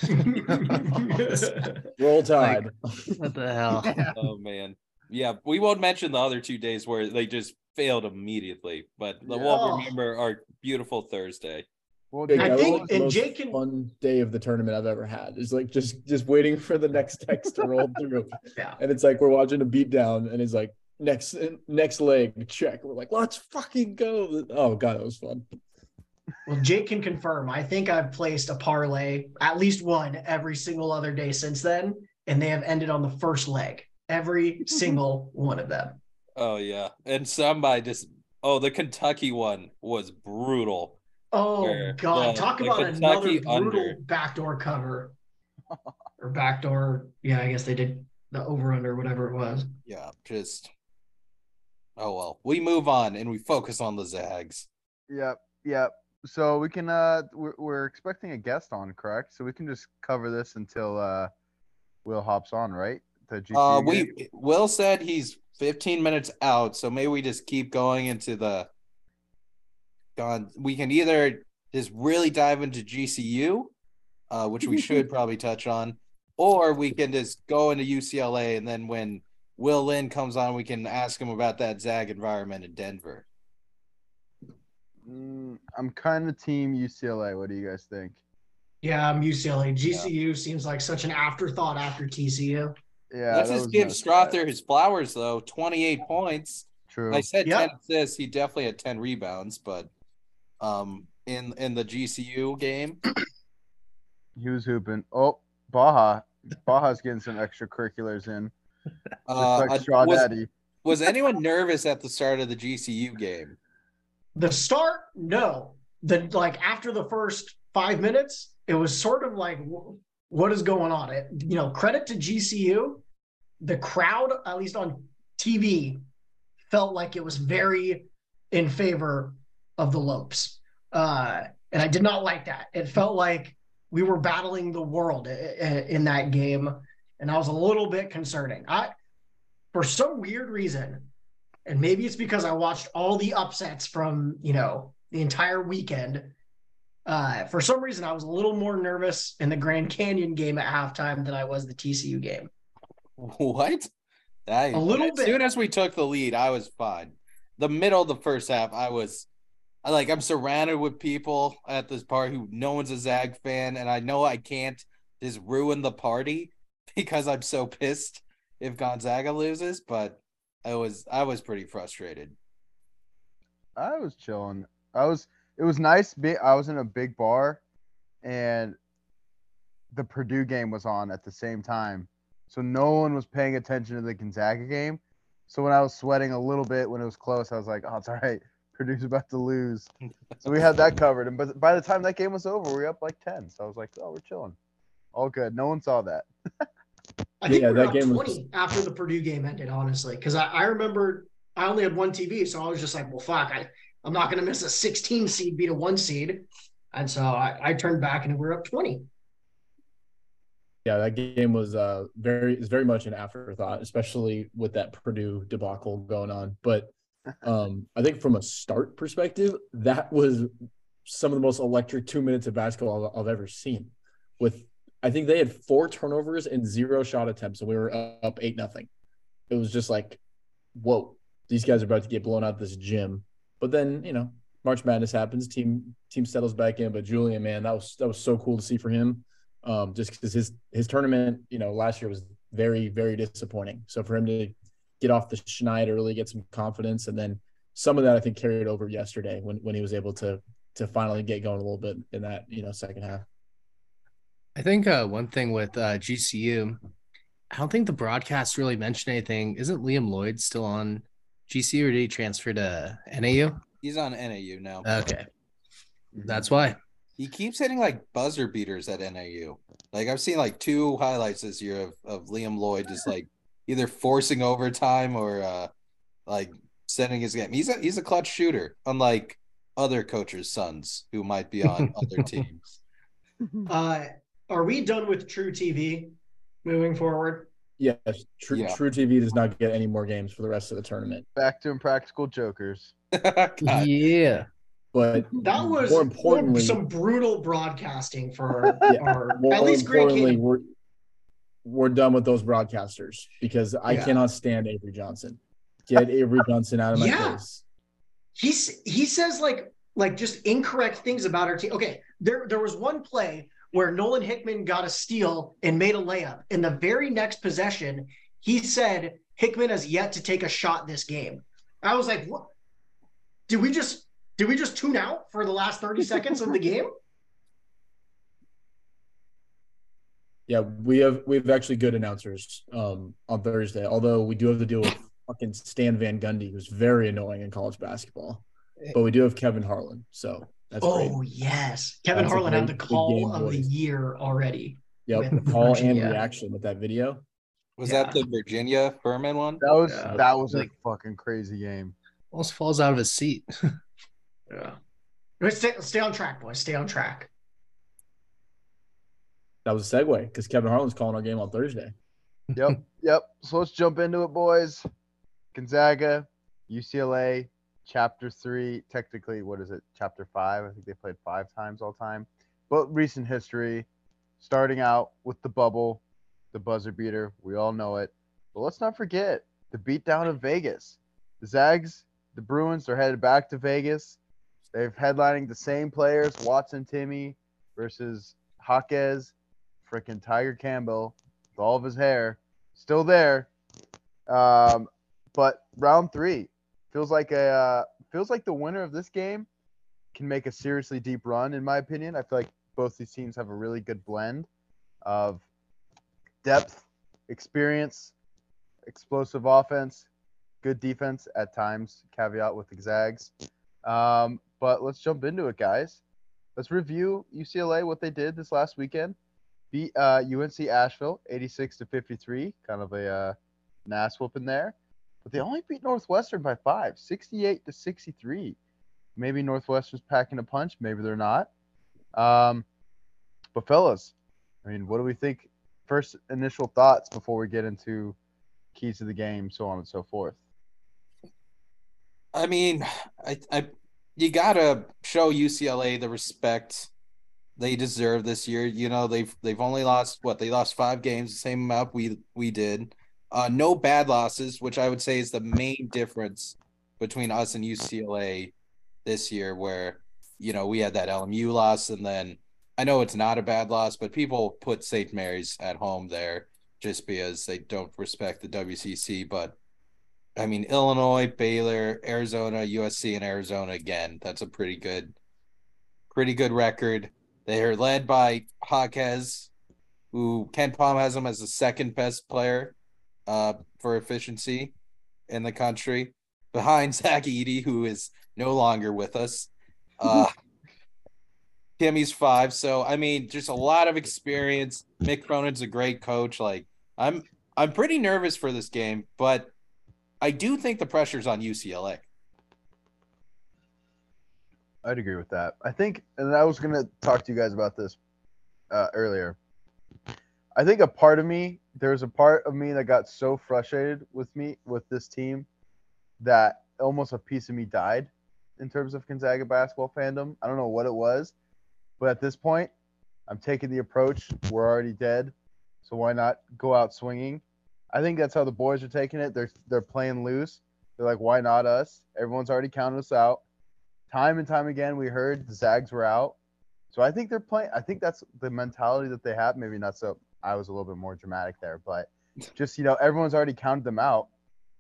Roll Tide. Like, what the hell? Yeah. Oh man, yeah. We won't mention the other 2 days where they just failed immediately, but we'll remember our beautiful Thursday. Well, I think, and Jake, one day of the tournament I've ever had is like just waiting for the next text to roll through. Yeah. And it's like we're watching a beatdown, and it's like next leg check. We're like, let's fucking go. Oh god, that was fun. Well, Jake can confirm. I think I've placed a parlay, at least one, every single other day since then, and they have ended on the first leg. Every single one of them. Oh yeah, and somebody the Kentucky one was brutal. Oh god! Talk about another brutal backdoor cover, or backdoor. Yeah, I guess they did the over under, whatever it was. Yeah, we move on and we focus on the Zags. Yep. So we can we're expecting a guest on, correct? So we can just cover this until Will hops on, right? Will said he's 15 minutes out, so maybe we just keep going into we can either just really dive into GCU, which we should probably touch on, or we can just go into UCLA, and then when Will Lynn comes on, we can ask him about that Zag environment in Denver. I'm kind of team UCLA. What do you guys think? Yeah, I'm UCLA. GCU seems like such an afterthought after TCU. Yeah, let's just give Strawther his flowers, though. 28 points. True. I said 10 assists. He definitely had 10 rebounds, but in the GCU game, he was hooping. Oh, Baja's getting some extracurriculars in. Was anyone nervous at the start of the GCU game? The start, no. After the first 5 minutes, it was sort of like, what is going on? Credit to GCU, the crowd, at least on TV, felt like it was very in favor of the Lopes. And I did not like that. It felt like we were battling the world in that game, and that was a little bit concerning. For some weird reason, and maybe it's because I watched all the upsets from, the entire weekend, for some reason I was a little more nervous in the Grand Canyon game at halftime than I was the TCU game. What? As soon as we took the lead, I was fine. The middle of the first half, I'm surrounded with people at this party who no one's a Zag fan, and I know I can't just ruin the party because I'm so pissed if Gonzaga loses. But I was pretty frustrated. I was chilling. It was nice. I was in a big bar, and the Purdue game was on at the same time. So no one was paying attention to the Gonzaga game. So when I was sweating a little bit when it was close, I was like, oh, it's all right. Purdue's about to lose. So we had that covered. And but by the time that game was over, we were up like 10. So I was like, oh, we're chilling. All good. No one saw that. I think we were up 20 after the Purdue game ended, honestly. Because I remember I only had one TV. So I was just like, well, fuck, I'm not going to miss a 16 seed beat a 1 seed. And so I turned back and we were up 20. Yeah, that game was very much an afterthought, especially with that Purdue debacle going on. But I think from a start perspective, that was some of the most electric 2 minutes of basketball I've ever seen. I think they had 4 turnovers and 0 shot attempts, and we were up 8-0. It was just like, whoa, these guys are about to get blown out of this gym. But then, March Madness happens, team settles back in. But Julian, man, that was so cool to see for him. Just because his tournament, last year was very, very disappointing. So for him to get off the schneid early, get some confidence, and then some of that I think carried over yesterday when he was able to finally get going a little bit in that, second half. I think one thing with GCU, I don't think the broadcast really mentioned anything. Isn't Liam Lloyd still on GCU, or did he transfer to NAU? He's on NAU now. Okay. That's why. He keeps hitting buzzer beaters at NAU. I've seen 2 highlights this year of Liam Lloyd just either forcing overtime or sending his game. He's a clutch shooter, unlike other coaches' sons who might be on other teams. Are we done with True TV moving forward? Yes, True TV does not get any more games for the rest of the tournament. Back to Impractical Jokers. Yeah. But that was more importantly, some brutal broadcasting for at least Grand Canyon. We're done with those broadcasters because I cannot stand Avery Johnson. Get Avery Johnson out of my face. He says like just incorrect things about our team. Okay, there was one play where Nolan Hickman got a steal and made a layup. In the very next possession, he said Hickman has yet to take a shot this game. I was like, what? Did we just tune out for the last 30 seconds of the game? Yeah, we have actually good announcers on Thursday. Although we do have to deal with fucking Stan Van Gundy, who's very annoying in college basketball. But we do have Kevin Harlan, so that's great. Yes, Kevin Harlan had the call of the year already. Yep, call and reaction with that video. Was that the Virginia Furman one? That was a fucking crazy game. Almost falls out of his seat. Yeah. Stay on track, boys. Stay on track. That was a segue because Kevin Harlan's calling our game on Thursday. Yep. So let's jump into it, boys. Gonzaga, UCLA, Chapter 3. Technically, what is it? Chapter 5. I think they played 5 times all time. But recent history, starting out with the bubble, the buzzer beater. We all know it. But let's not forget the beatdown of Vegas. The Zags, the Bruins are headed back to Vegas. They've headlining the same players, Watson, Timmy versus Jaquez, freaking Tiger Campbell, with all of his hair still there. But round 3 feels like the winner of this game can make a seriously deep run. In my opinion, I feel like both these teams have a really good blend of depth, experience, explosive offense, good defense at times, caveat with the Zags. But let's jump into it, guys. Let's review UCLA, what they did this last weekend. Beat UNC Asheville 86-53, kind of an ass whooping there. But they only beat Northwestern by 5, 68-63. Maybe Northwestern's packing a punch. Maybe they're not. But fellas, I mean, what do we think? First initial thoughts before we get into keys to the game, so on and so forth. I mean, you gotta show UCLA the respect they deserve this year. You know, they've only lost they lost 5 games, the same amount we did. No bad losses, which I would say is the main difference between us and UCLA this year, where, you know, we had that LMU loss, and then I know it's not a bad loss, but people put St. Mary's at home there just because they don't respect the WCC, but. I mean, Illinois, Baylor, Arizona, USC, and Arizona again. That's a pretty good record. They are led by Jaquez, who KenPom has him as the second best player for efficiency in the country, behind Zach Edey, who is no longer with us. Timmy's 5. So, I mean, just a lot of experience. Mick Cronin's a great coach. Like, I'm pretty nervous for this game, but I do think the pressure's on UCLA. I'd agree with that. I think, and I was going to talk to you guys about this earlier. I think there was a part of me that got so frustrated with this team that almost a piece of me died in terms of Gonzaga basketball fandom. I don't know what it was, but at this point, I'm taking the approach, we're already dead, so why not go out swinging? I think that's how the boys are taking it. They're playing loose. They're like, why not us? Everyone's already counted us out. Time and time again, we heard the Zags were out. So I think they're playing. I think that's the mentality that they have. Maybe not so. I was a little bit more dramatic there, but just, you know, everyone's already counted them out.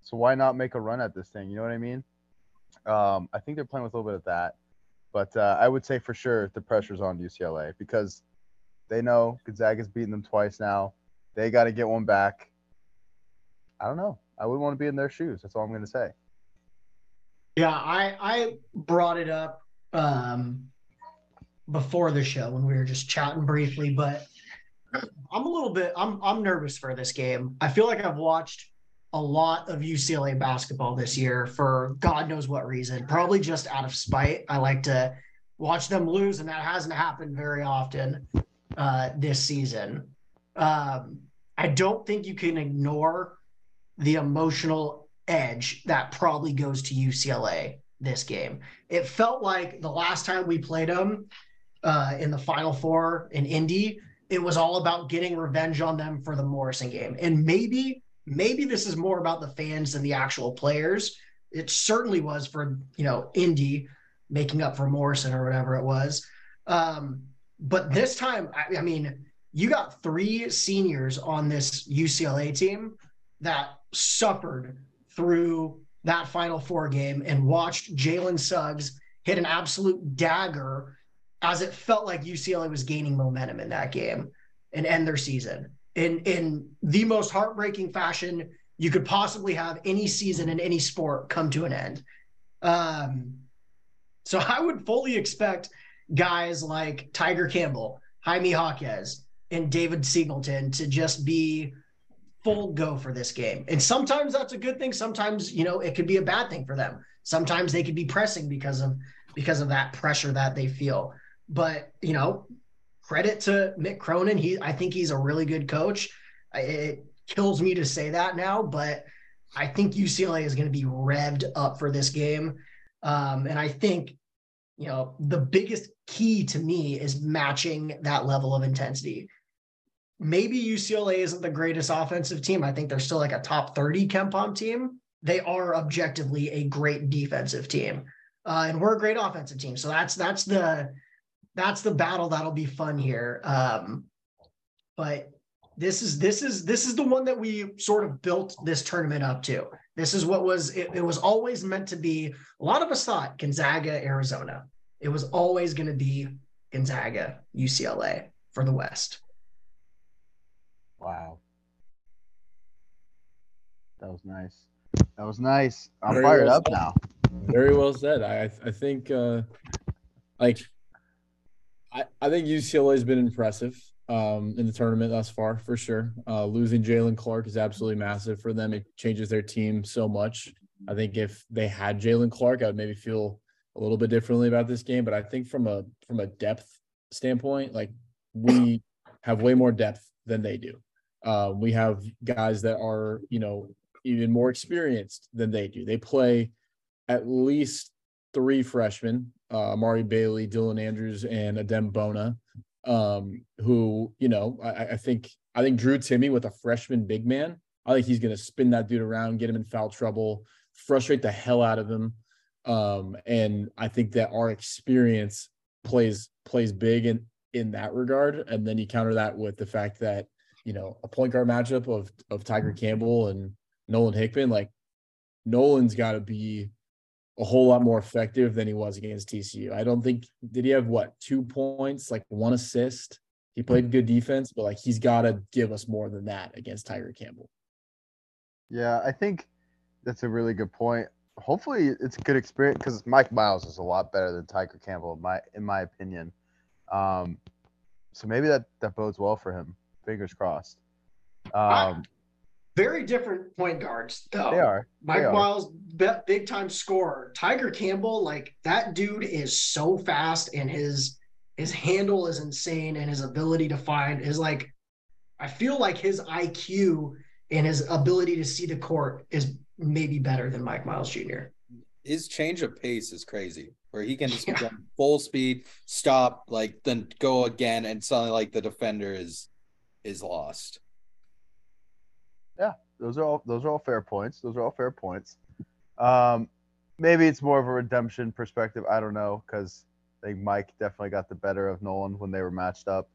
So why not make a run at this thing? You know what I mean? I think they're playing with a little bit of that. But I would say for sure the pressure's on UCLA because they know Gonzaga's beaten them twice now. They got to get one back. I don't know. I wouldn't want to be in their shoes. That's all I'm going to say. Yeah, I brought it up before the show when we were just chatting briefly, but I'm nervous for this game. I feel like I've watched a lot of UCLA basketball this year for God knows what reason, probably just out of spite. I like to watch them lose, and that hasn't happened very often this season. I don't think you can ignore the emotional edge that probably goes to UCLA this game. It felt like the last time we played them in the Final Four in Indy, it was all about getting revenge on them for the Morrison game. And maybe this is more about the fans than the actual players. It certainly was for, Indy making up for Morrison or whatever it was. But this time, I mean, you got three seniors on this UCLA team that suffered through that Final Four game and watched Jalen Suggs hit an absolute dagger as it felt like UCLA was gaining momentum in that game and end their season in the most heartbreaking fashion you could possibly have any season in any sport come to an end. So I would fully expect guys like Tiger Campbell, Jaime Jaquez, and David Singleton to just be full go for this game. And sometimes that's a good thing. Sometimes, it could be a bad thing for them. Sometimes they could be pressing because of that pressure that they feel. But, credit to Mick Cronin. I think he's a really good coach. It kills me to say that now, but I think UCLA is going to be revved up for this game. And I think, the biggest key to me is matching that level of intensity. Maybe UCLA isn't the greatest offensive team. I think they're still like a top 30 KenPom team. They are objectively a great defensive team. And we're a great offensive team. So that's the battle that'll be fun here. But this is the one that we sort of built this tournament up to. This is what it was always meant to be. A lot of us thought Gonzaga, Arizona. It was always going to be Gonzaga, UCLA for the West. Wow. That was nice. I'm fired up now. Very well said. I think I think UCLA has been impressive. In the tournament thus far, for sure. Losing Jalen Clark is absolutely massive for them. It changes their team so much. I think if they had Jalen Clark, I would maybe feel a little bit differently about this game. But I think from a depth standpoint, like, we have way more depth than they do. We have guys that are, even more experienced than they do. They play at least three freshmen, Amari Bailey, Dylan Andrews, and Adem Bona. Who, I think Drew Timmy with a freshman big man, I think he's going to spin that dude around, get him in foul trouble, frustrate the hell out of him. And I think that our experience plays big in that regard. And then you counter that with the fact that, a point guard matchup of Tiger Campbell and Nolan Hickman, like, Nolan's got to be a whole lot more effective than he was against TCU. I don't think – did he have, 2 points, one assist? He played good defense, but, he's got to give us more than that against Tiger Campbell. Yeah, I think that's a really good point. Hopefully it's a good experience because Mike Miles is a lot better than Tiger Campbell in my opinion. So maybe that bodes well for him. Fingers crossed. Very different point guards, though. They are. Mike Miles, big-time scorer. Tiger Campbell, that dude is so fast, and his handle is insane, and his ability to find is, I feel like his IQ and his ability to see the court is maybe better than Mike Miles Jr. His change of pace is crazy, where he can just go full speed, stop, then go again, and suddenly, the defender is lost. Yeah, those are all fair points. Maybe it's more of a redemption perspective. I don't know, because I think Mike definitely got the better of Nolan when they were matched up.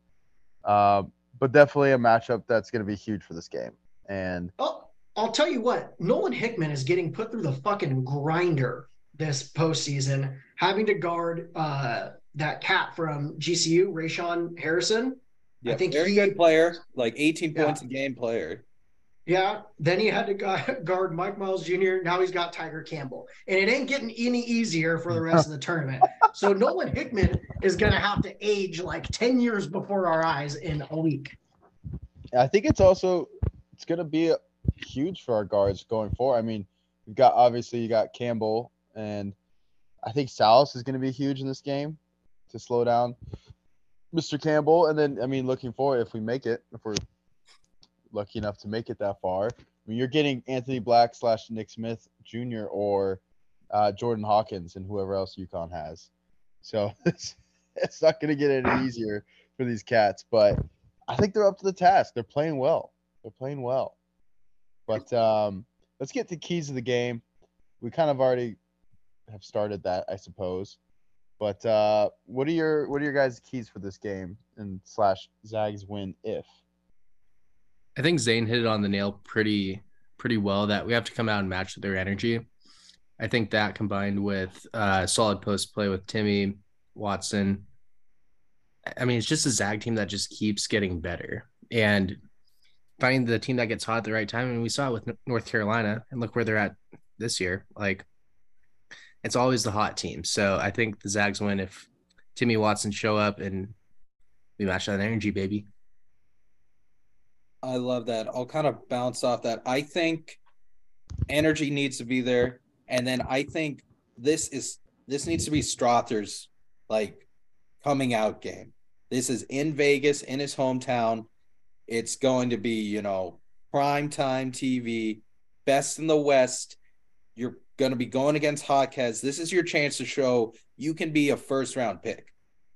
But definitely a matchup that's going to be huge for this game. And I'll tell you what, Nolan Hickman is getting put through the fucking grinder this postseason, having to guard that cat from GCU, Rayshawn Harrison. Yeah, I think very good player, 18 points a game player. Yeah, then he had to guard Mike Miles Jr. Now he's got Tiger Campbell. And it ain't getting any easier for the rest of the tournament. So Nolan Hickman is going to have to age 10 years before our eyes in a week. I think it's going to be huge for our guards going forward. I mean, you got Campbell, and I think Sallis is going to be huge in this game to slow down Mr. Campbell. And then, looking forward, if we make it, if we're lucky enough to make it that far, when you're getting Anthony Black / Nick Smith Jr. or Jordan Hawkins and whoever else UConn has. So it's not going to get any easier for these cats, but I think they're up to the task. They're playing well. But let's get to keys of the game. We kind of already have started that, I suppose. But what are your guys' keys for this game and / Zags win if? I think Zane hit it on the nail pretty well, that we have to come out and match their energy. I think that combined with solid post play with Timmy, Watson. I mean, it's just a Zag team that just keeps getting better and finding the team that gets hot at the right time. And we saw it with North Carolina, and look where they're at this year. Like, it's always the hot team. So I think the Zags win if Timmy, Watson show up and we match that energy, baby. I love that. I'll kind of bounce off that. I think energy needs to be there. And then I think this needs to be Strawther's, like, coming out game. This is in Vegas, in his hometown. It's going to be, primetime TV, best in the West. You're going to be going against Jaquez. This is your chance to show you can be a first-round pick.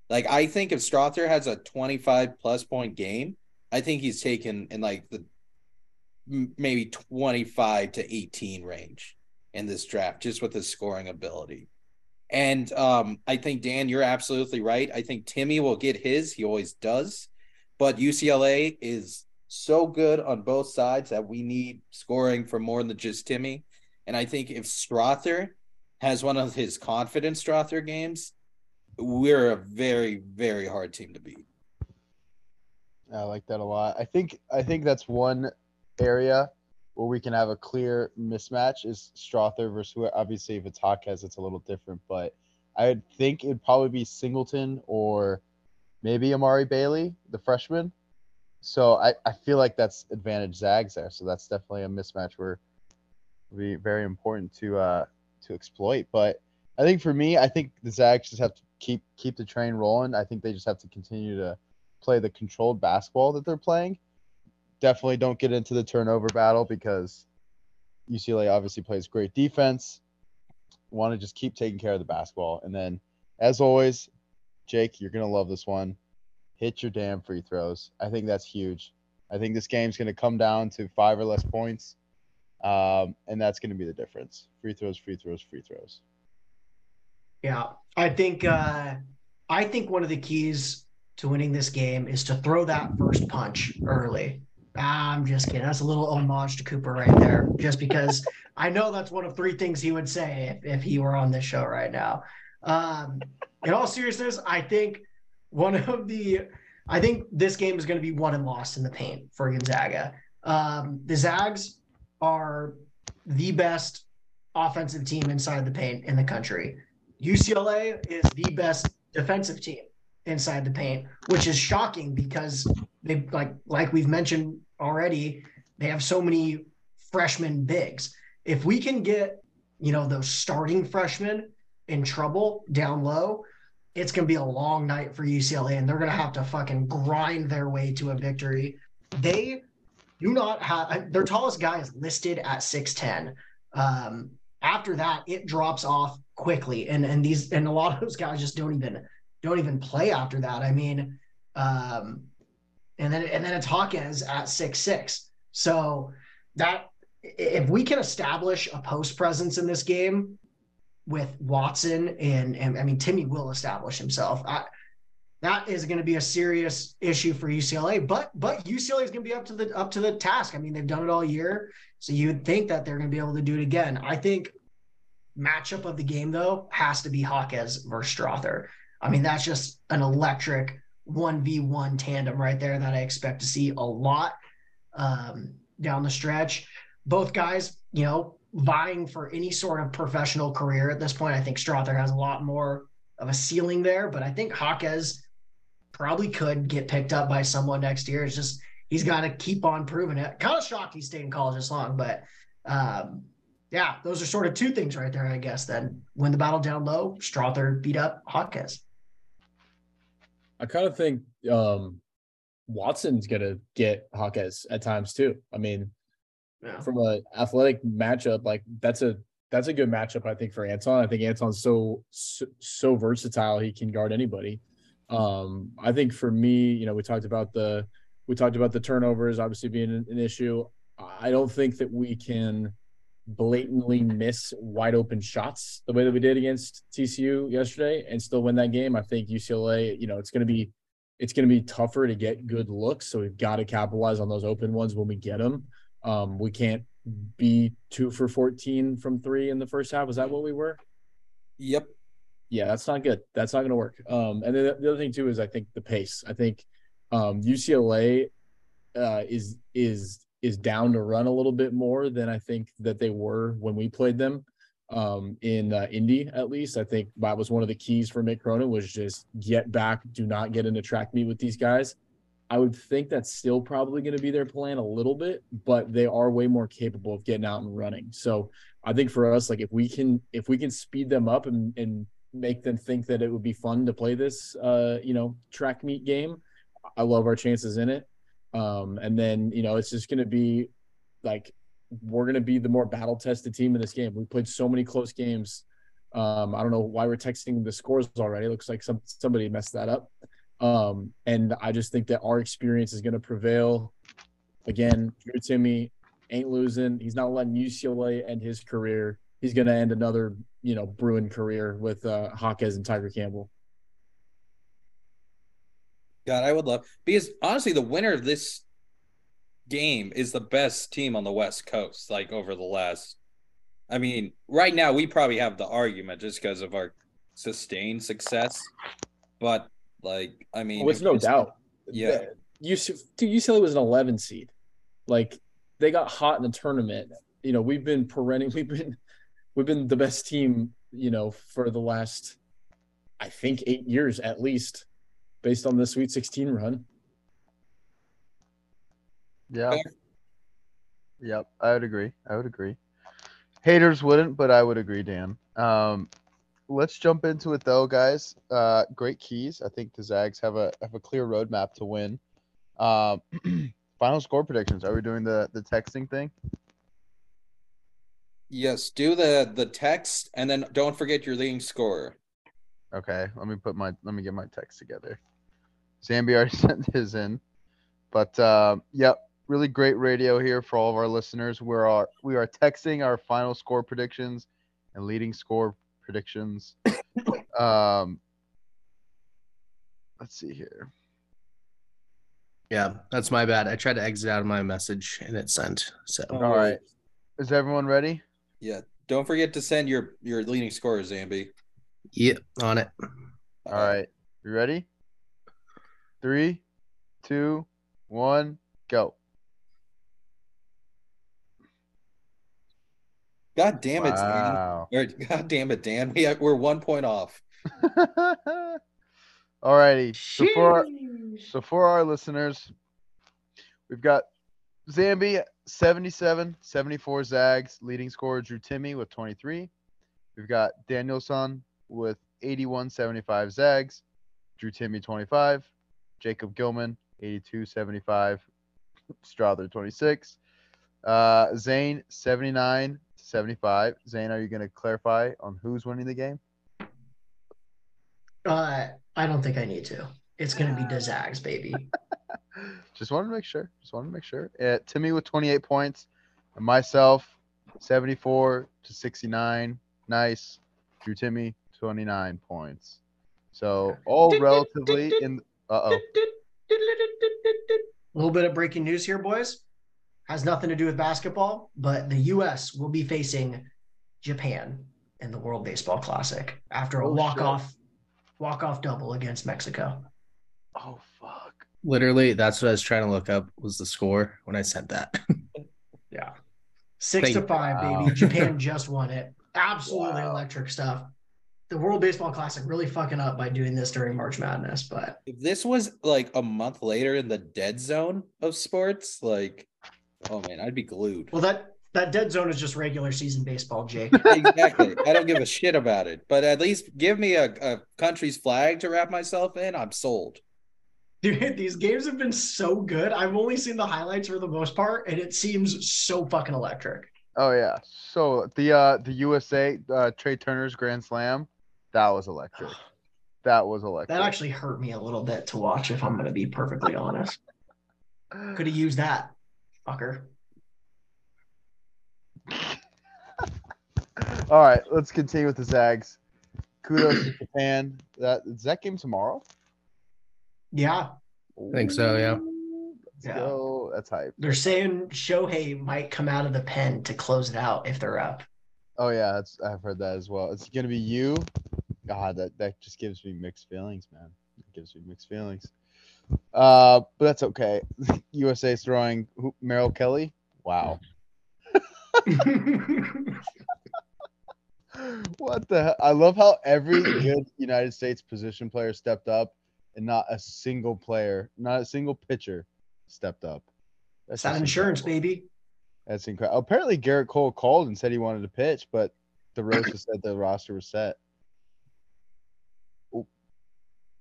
Like, I think if Strawther has a 25-plus point game, I think he's taken in, like, the maybe 25 to 18 range in this draft, just with his scoring ability. And I think, Dan, you're absolutely right. I think Timmy will get his. He always does. But UCLA is so good on both sides that we need scoring for more than just Timmy. And I think if Strawther has one of his confident Strawther games, we're a very, very hard team to beat. I like that a lot. I think that's one area where we can have a clear mismatch is Strawther versus who. Obviously, if it's Jaquez, it's a little different, but I think it'd probably be Singleton or maybe Amari Bailey, the freshman. So I feel like that's advantage Zags there. So that's definitely a mismatch where it'll be very important to exploit. But I think for me, I think the Zags just have to keep the train rolling. I think they just have to continue to play the controlled basketball that they're playing. Definitely don't get into the turnover battle because UCLA obviously plays great defense. Want to just keep taking care of the basketball. And then, as always, Jake, you're going to love this one. Hit your damn free throws. I think that's huge. I think this game's going to come down to 5 or less points, and that's going to be the difference. Free throws, free throws, free throws. Yeah, I think one of the keys to winning this game is to throw that first punch early. I'm just kidding. That's a little homage to Cooper right there, just because I know that's one of 3 things he would say if he were on this show right now. In all seriousness, I think this game is going to be won and lost in the paint for Gonzaga. The Zags are the best offensive team inside the paint in the country. UCLA is the best defensive team inside the paint, which is shocking because they like we've mentioned already, they have so many freshman bigs. If we can get, those starting freshmen in trouble down low, it's going to be a long night for UCLA, and they're going to have to fucking grind their way to a victory. They do not have – their tallest guy is listed at 6'10". After that, it drops off quickly, and a lot of those guys just don't even play after that. I mean, and then it's Hawkins at 6'6". So that if we can establish a post presence in this game with Watson and I mean, Timmy will establish himself. That is going to be a serious issue for UCLA, but UCLA is going to be up to the task. I mean, they've done it all year, so you would think that they're going to be able to do it again. I think matchup of the game though has to be Hawkins versus Strawther. I mean, that's just an electric 1v1 tandem right there that I expect to see a lot down the stretch. Both guys, vying for any sort of professional career at this point. I think Strawther has a lot more of a ceiling there, but I think Jaquez probably could get picked up by someone next year. It's just he's got to keep on proving it. Kind of shocked he stayed in college this long, but yeah, those are sort of 2 things right there, I guess, then. Win the battle down low, Strawther beat up Hawkins. I kind of think Watson's going to get Jaquez at times too. I mean, yeah. From an athletic matchup, like that's a good matchup, I think, for Anton. I think Anton's so versatile. He can guard anybody. I think for me, you know, we talked about the turnovers obviously being an issue. I don't think that we can blatantly miss wide open shots the way that we did against TCU yesterday and still win that game. I think UCLA, you know, it's going to be tougher to get good looks. So we've got to capitalize on those open ones when we get them. We can't be 2 for 14 from three in the first half. Was that what we were? Yep. Yeah, that's not good. That's not going to work. And then the other thing too is I think the pace. I think UCLA is down to run a little bit more than I think that they were when we played them in Indy, at least. I think that was one of the keys for Mick Cronin was just get back, do not get into track meet with these guys. I would think that's still probably going to be their plan a little bit, but they are way more capable of getting out and running. So I think for us, like if we can speed them up and make them think that it would be fun to play this, you know, track meet game, I love our chances in it. And then, you know, it's just going to be like, we're going to be the more battle tested team in this game. We played so many close games. I don't know why we're texting the scores already. It looks like somebody messed that up. And I just think that our experience is going to prevail. Again, Drew Timmy ain't losing. He's not letting UCLA end his career. He's going to end another, you know, Bruin career with Jaquez and Tiger Campbell. God, I would love, because honestly, the winner of this game is the best team on the West Coast. Like over the last, I mean, right now we probably have the argument just because of our sustained success, but like, I mean, it's no doubt. Yeah, UCLA was an 11 seed. Like they got hot in the tournament. You know, we've been perennial. We've been the best team. You know, for the last, I think 8 years at least. Based on the Sweet 16 run. Yeah. Yep, I would agree. Haters wouldn't, but I would agree, Dan. Let's jump into it, though, guys. Great keys. I think the Zags have a clear roadmap to win. Final score predictions. Are we doing the texting thing? Yes, do the text, and then don't forget your leading scorer. Okay, let me get my text together. Zambi already sent his in, but really great radio here for all of our listeners. We are texting our final score predictions and leading score predictions. Let's see here. Yeah, that's my bad. I tried to exit out of my message and it sent. So all right, is everyone ready? Yeah, don't forget to send your leading scorer, Zambi. Yep, on it. All right. You ready? 3, 2, 1, go. God damn it, wow. Dan. God damn it, Dan. We're 1 point off. All righty. So for our listeners, we've got Zambi 77, 74 Zags, leading scorer Drew Timmy with 23. We've got Danielson with 81.75 Zags, Drew Timmy 25, Jacob Gilman 82.75, Strawther 26, Zane 79.75. Zane, are you going to clarify on who's winning the game? I don't think I need to. It's going to be the Zags, baby. Just wanted to make sure. Timmy with 28 points, and myself 74-69. Nice. Drew Timmy 29 points. So all relatively in – uh-oh. A little bit of breaking news here, boys. Has nothing to do with basketball, but the U.S. will be facing Japan in the World Baseball Classic after a walk-off double against Mexico. Oh, fuck. Literally, that's what I was trying to look up was the score when I said that. Yeah. 6-5, baby. Wow. Japan just won it. Absolutely electric stuff. The World Baseball Classic really fucking up by doing this during March Madness, but if this was like a month later in the dead zone of sports, like, oh man, I'd be glued. Well, that dead zone is just regular season baseball, Jake. Exactly. I don't give a shit about it, but at least give me a country's flag to wrap myself in. I'm sold. Dude, these games have been so good. I've only seen the highlights for the most part, and it seems so fucking electric. Oh yeah. So the USA Trey Turner's grand slam, that was electric. That was electric. That actually hurt me a little bit to watch, if I'm going to be perfectly honest. Could have used that, fucker. All right, let's continue with the Zags. Kudos to Japan. Is that game tomorrow? Yeah. I think so, yeah. So that's hype. They're saying Shohei might come out of the pen to close it out if they're up. Oh, yeah, I've heard that as well. It's going to be you. God, that just gives me mixed feelings, man. It gives me mixed feelings. But that's okay. USA's throwing Merrill Kelly. Wow. What the hell? I love how every good United States position player stepped up and not a single player, not a single pitcher stepped up. That's not insurance, baby. That's incredible. Apparently Garrett Cole called and said he wanted to pitch, but DeRosa said the roster was set.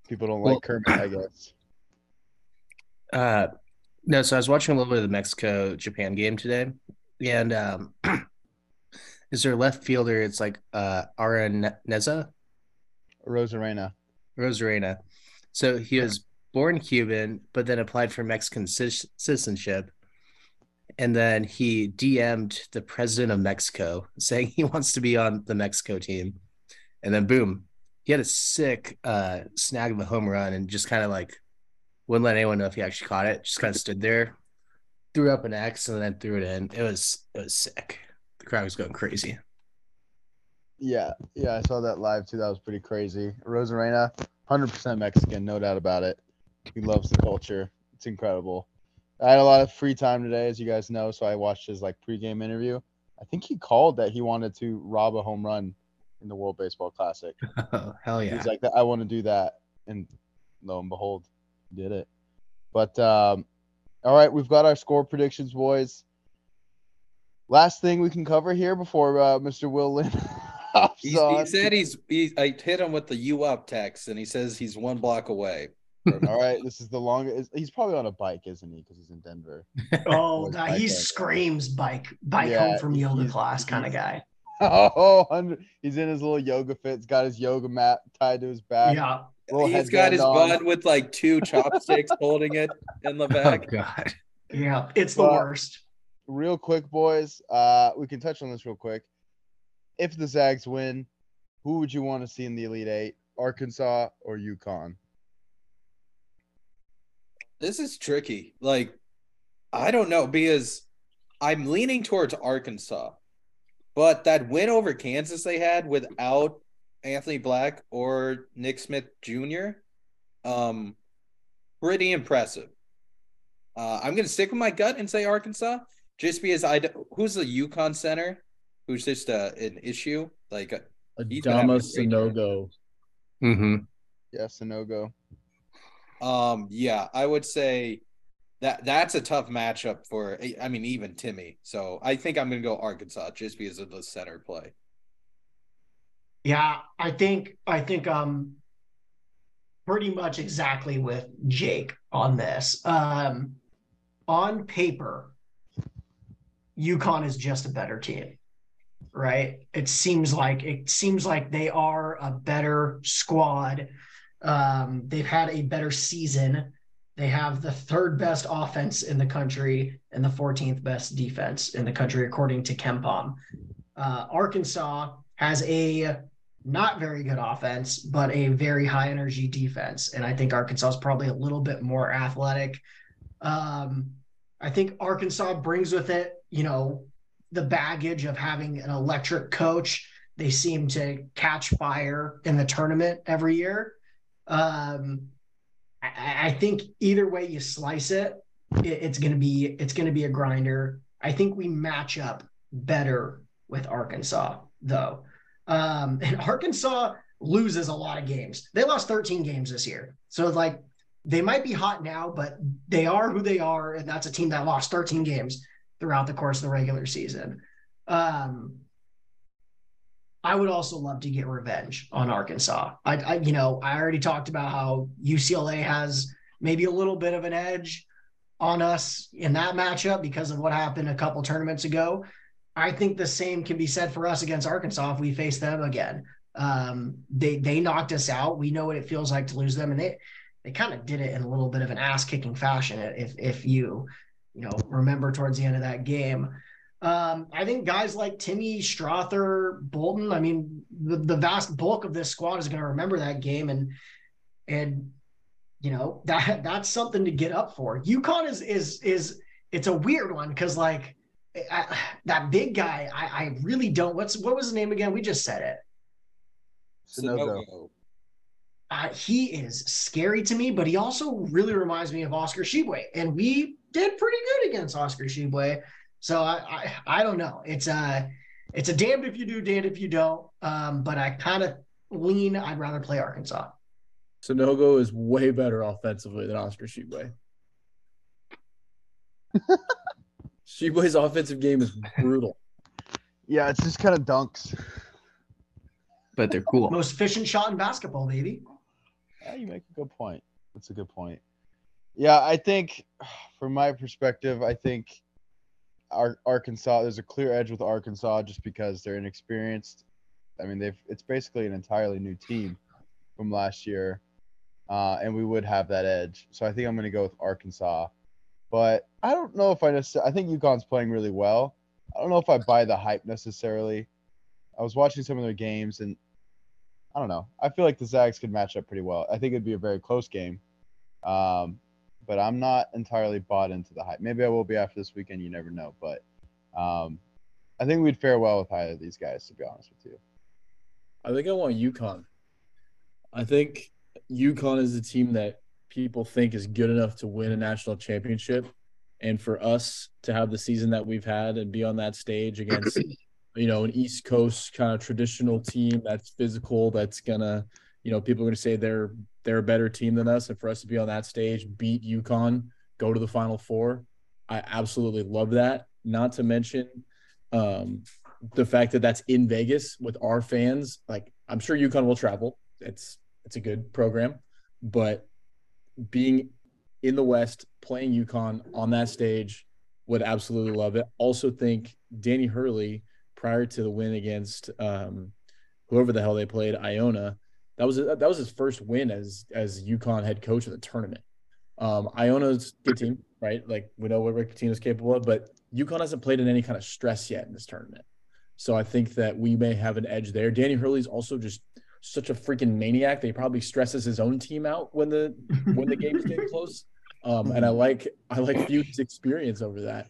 People don't like Kermit, I guess. No, so I was watching a little bit of the Mexico-Japan game today, and is their left fielder, it's like Araneza? Rosarena. So he was born Cuban, but then applied for Mexican citizenship, and then he DM'd the president of Mexico saying he wants to be on the Mexico team, and then boom. He had a sick snag of a home run and just kind of like wouldn't let anyone know if he actually caught it. Just kind of stood there, threw up an X, and then threw it in. It was sick. The crowd was going crazy. Yeah, I saw that live too. That was pretty crazy. Rosarena, 100% Mexican, no doubt about it. He loves the culture. It's incredible. I had a lot of free time today, as you guys know, so I watched his like pregame interview. I think he called that he wanted to rob a home run in the World Baseball Classic. Oh, hell yeah. He's like, I want to do that. And lo and behold, he did it. But, all right, we've got our score predictions, boys. Last thing we can cover here before Mr. Will Lynn hops on. He said I hit him with the U up text, and he says he's one block away. All right, this is the longest. He's probably on a bike, isn't he? Because he's in Denver. Oh, God, he screams bike home from yoga class kind of guy. Oh, he's in his little yoga fits, got his yoga mat tied to his back. Yeah. He's got his bud with like two chopsticks holding it in the back. Oh, God. Yeah, it's the worst. Real quick, boys, we can touch on this real quick. If the Zags win, who would you want to see in the Elite Eight, Arkansas or UConn? This is tricky. Like, I don't know, because I'm leaning towards Arkansas. But that win over Kansas they had without Anthony Black or Nick Smith Jr., pretty impressive. I'm going to stick with my gut and say Arkansas, just because who's the UConn center, who's just an issue? Like Adama Sanogo. Mm-hmm. Yeah, Sanogo. Yeah, I would say that's a tough matchup for, I mean, even Timmy. So I think I'm going to go Arkansas just because of the center play. Yeah, I think pretty much exactly with Jake on this. On paper, UConn is just a better team, right? It seems like they are a better squad. They've had a better season. They have the third best offense in the country and the 14th best defense in the country, according to KenPom. Arkansas has a not very good offense, but a very high energy defense. And I think Arkansas is probably a little bit more athletic. I think Arkansas brings with it, the baggage of having an electric coach. They seem to catch fire in the tournament every year. I think either way you slice it, it's gonna be a grinder. I think we match up better with Arkansas though, and Arkansas loses a lot of games. They lost 13 games this year, so like they might be hot now, but they are who they are, and that's a team that lost 13 games throughout the course of the regular season. I would also love to get revenge on Arkansas. I already talked about how UCLA has maybe a little bit of an edge on us in that matchup because of what happened a couple tournaments ago. I think the same can be said for us against Arkansas if we face them again. They knocked us out. We know what it feels like to lose them, and they kind of did it in a little bit of an ass-kicking fashion, if you remember towards the end of that game. I think guys like Timmy, Strawther, Bolton, I mean, the vast bulk of this squad is going to remember that game, and you know, that's something to get up for. UConn is it's a weird one because, like, that big guy, I really don't. What was his name again? We just said it. Sinogo. He is scary to me, but he also really reminds me of Oscar Tshiebwe, and we did pretty good against Oscar Tshiebwe. So I don't know. It's a damned if you do, damned if you don't. But I kind of lean. I'd rather play Arkansas. Sinogo is way better offensively than Oscar Tshiebwe. Tshiebwe's offensive game is brutal. Yeah, it's just kind of dunks. But they're cool. Most efficient shot in basketball, baby. Yeah, you make a good point. That's a good point. Yeah, I think from my perspective, I think Arkansas, there's a clear edge with Arkansas just because they're inexperienced. I mean, it's basically an entirely new team from last year, and we would have that edge. So I think I'm going to go with Arkansas. But I don't know if I necessarily – I think UConn's playing really well. I don't know if I buy the hype necessarily. I was watching some of their games, and I don't know. I feel like the Zags could match up pretty well. I think it would be a very close game, but I'm not entirely bought into the hype. Maybe I will be after this weekend. You never know, but I think we'd fare well with either of these guys, to be honest with you. I think I want UConn. I think UConn is a team that people think is good enough to win a national championship, and for us to have the season that we've had and be on that stage against – an East Coast kind of traditional team that's physical, that's going to, people are going to say they're a better team than us. And for us to be on that stage, beat UConn, go to the Final Four, I absolutely love that. Not to mention the fact that that's in Vegas with our fans. Like, I'm sure UConn will travel. It's a good program. But being in the West, playing UConn on that stage, would absolutely love it. Also think Danny Hurley – prior to the win against whoever the hell they played, Iona, that was his first win as UConn head coach of the tournament. Iona's a good team, right? Like, we know what Rick Pitino's capable of, but UConn hasn't played in any kind of stress yet in this tournament. So I think that we may have an edge there. Danny Hurley's also just such a freaking maniac that he probably stresses his own team out when the games get close. And I like Few's experience over that.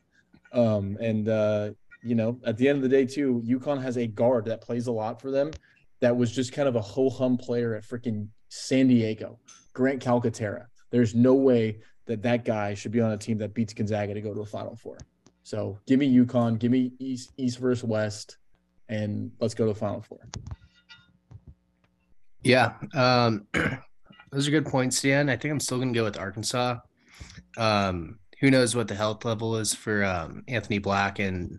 At the end of the day, too, UConn has a guard that plays a lot for them that was just kind of a ho-hum player at freaking San Diego, Grant Calcaterra. There's no way that guy should be on a team that beats Gonzaga to go to a Final Four. So give me UConn, give me East versus West, and let's go to the Final Four. Yeah, those are good points, Dan. I think I'm still going to go with Arkansas. Who knows what the health level is for Anthony Black and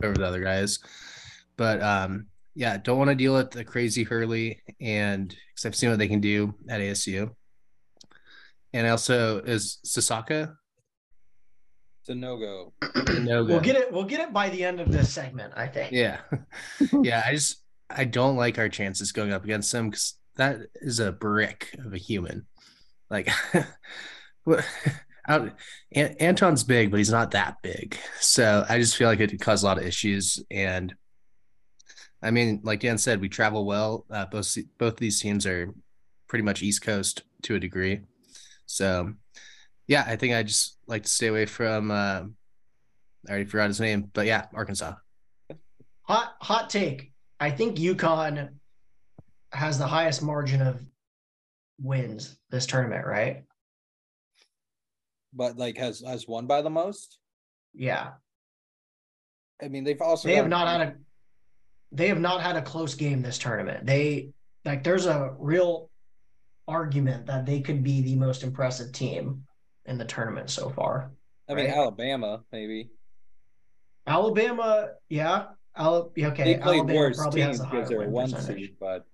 whoever the other guy is. But, don't want to deal with the crazy Hurley, and because I've seen what they can do at ASU. And also, is Sasaka? It's a no-go. We'll get it by the end of this segment, I think. Yeah. Yeah, I don't like our chances going up against them because that is a brick of a human. Like, what? Anton's big, but he's not that big. So I just feel like it could cause a lot of issues. And I mean, like Dan said, we travel well. Both of these teams are pretty much East Coast to a degree. So yeah, I think I just like to stay away from, I already forgot his name, but yeah, Arkansas. Hot take. I think UConn has the highest margin of wins this tournament, right? But like has won by the most. Yeah. I mean, they have not had a close game this tournament. There's a real argument that they could be the most impressive team in the tournament so far. I mean, Alabama maybe. Alabama, yeah. Okay. They played Alabama worse teams because they're one seed, but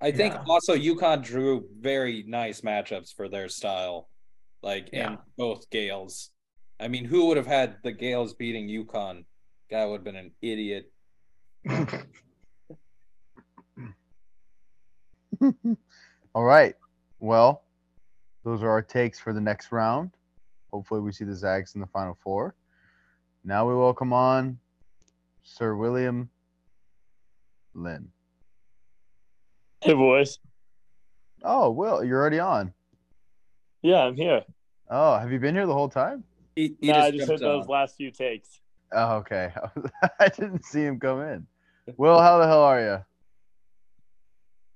I think also UConn drew very nice matchups for their style. like in both Gales. I mean, who would have had the Gales beating UConn? Guy would have been an idiot. All right. Well, those are our takes for the next round. Hopefully we see the Zags in the Final Four. Now we welcome on Sir William Lynn. Hey, boys. Oh, Will, you're already on. Yeah, I'm here. Oh, have you been here the whole time? He no, I just heard those last few takes. Oh, okay. I didn't see him come in. Will, how the hell are you?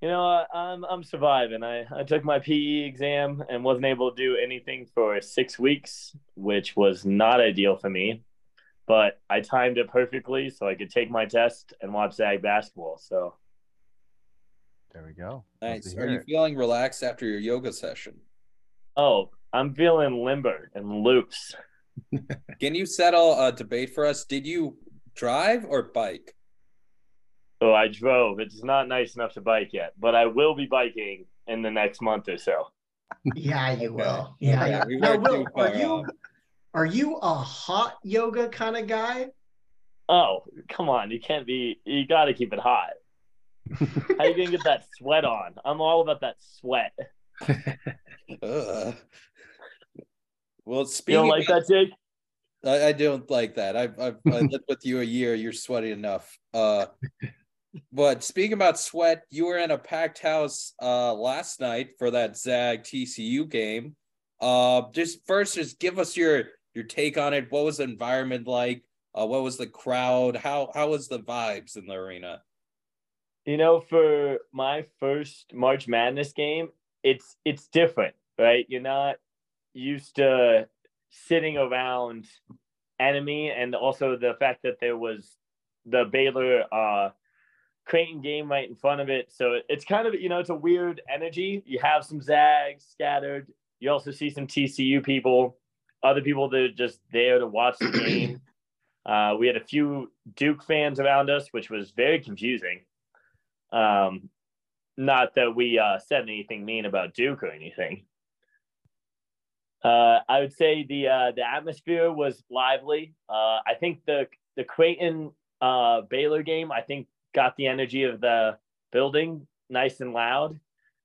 You know, I'm surviving. I took my PE exam and wasn't able to do anything for 6 weeks, which was not ideal for me. But I timed it perfectly so I could take my test and watch Zag basketball. So there we go. Nice. Are you feeling relaxed after your yoga session? Oh, I'm feeling limber and loops. Can you settle a debate for us? Did you drive or bike? Oh, I drove. It's not nice enough to bike yet, but I will be biking in the next month or so. Yeah, you will. Yeah. We no, Will, are you a hot yoga kind of guy? Oh, come on. You can't be. You got to keep it hot. How you gonna get that sweat on? I'm all about that sweat. Well, speaking, you don't like that, Jake? I don't like that. I lived with you a year. You're sweaty enough. But speaking about sweat, you were in a packed house last night for that Zag TCU game. Just give us your take on it. What was the environment like? What was the crowd? How was the vibes in the arena? You know, for my first March Madness game, it's different, right? You're not used to sitting around enemy, and also the fact that there was the Baylor Creighton game right in front of it. So it's kind of, you know, it's a weird energy. You have some Zags scattered. You also see some TCU people, other people that are just there to watch the game. We had a few Duke fans around us, which was very confusing. Not that we said anything mean about Duke or anything. I would say the atmosphere was lively. I think the Creighton Baylor game, I think, got the energy of the building nice and loud.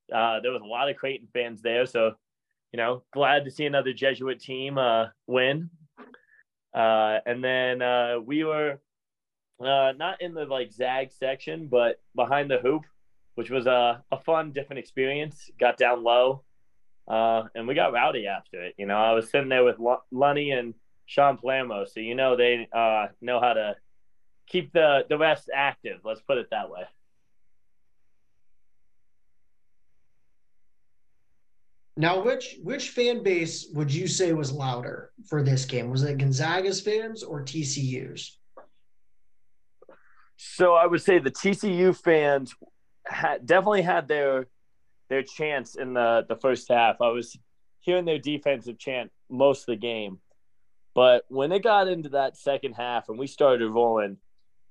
There was a lot of Creighton fans there, so, you know, glad to see another Jesuit team win. And then we were not in the like Zag section, but behind the hoop, which was a fun, different experience. Got down low, and we got rowdy after it. You know, I was sitting there with Lunny and Sean Palermo, so you know they know how to keep the refs active. Let's put it that way. Now, which fan base would you say was louder for this game? Was it Gonzaga's fans or TCU's? So I would say the TCU fans definitely had their chance in the first half. I was hearing their defensive chant most of the game. But when it got into that second half and we started rolling,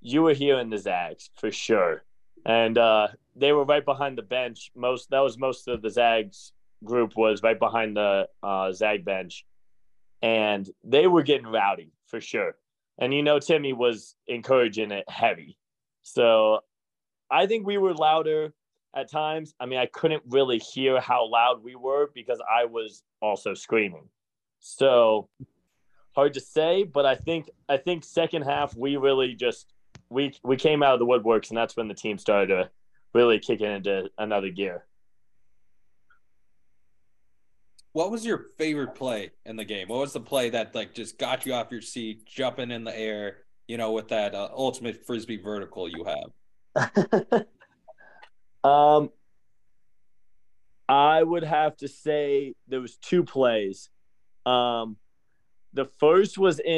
you were hearing the Zags for sure. And they were right behind the bench. Most of the Zags group was right behind the Zag bench. And they were getting rowdy for sure. And, you know, Timmy was encouraging it heavy. So I think we were louder at times. I mean, I couldn't really hear how loud we were because I was also screaming. So hard to say, but I think second half, we really just we came out of the woodworks, and that's when the team started to really kick it into another gear. What was your favorite play in the game? What was the play that like just got you off your seat, jumping in the air, you know, with that ultimate Frisbee vertical you have? I would have to say there was two plays. The first was at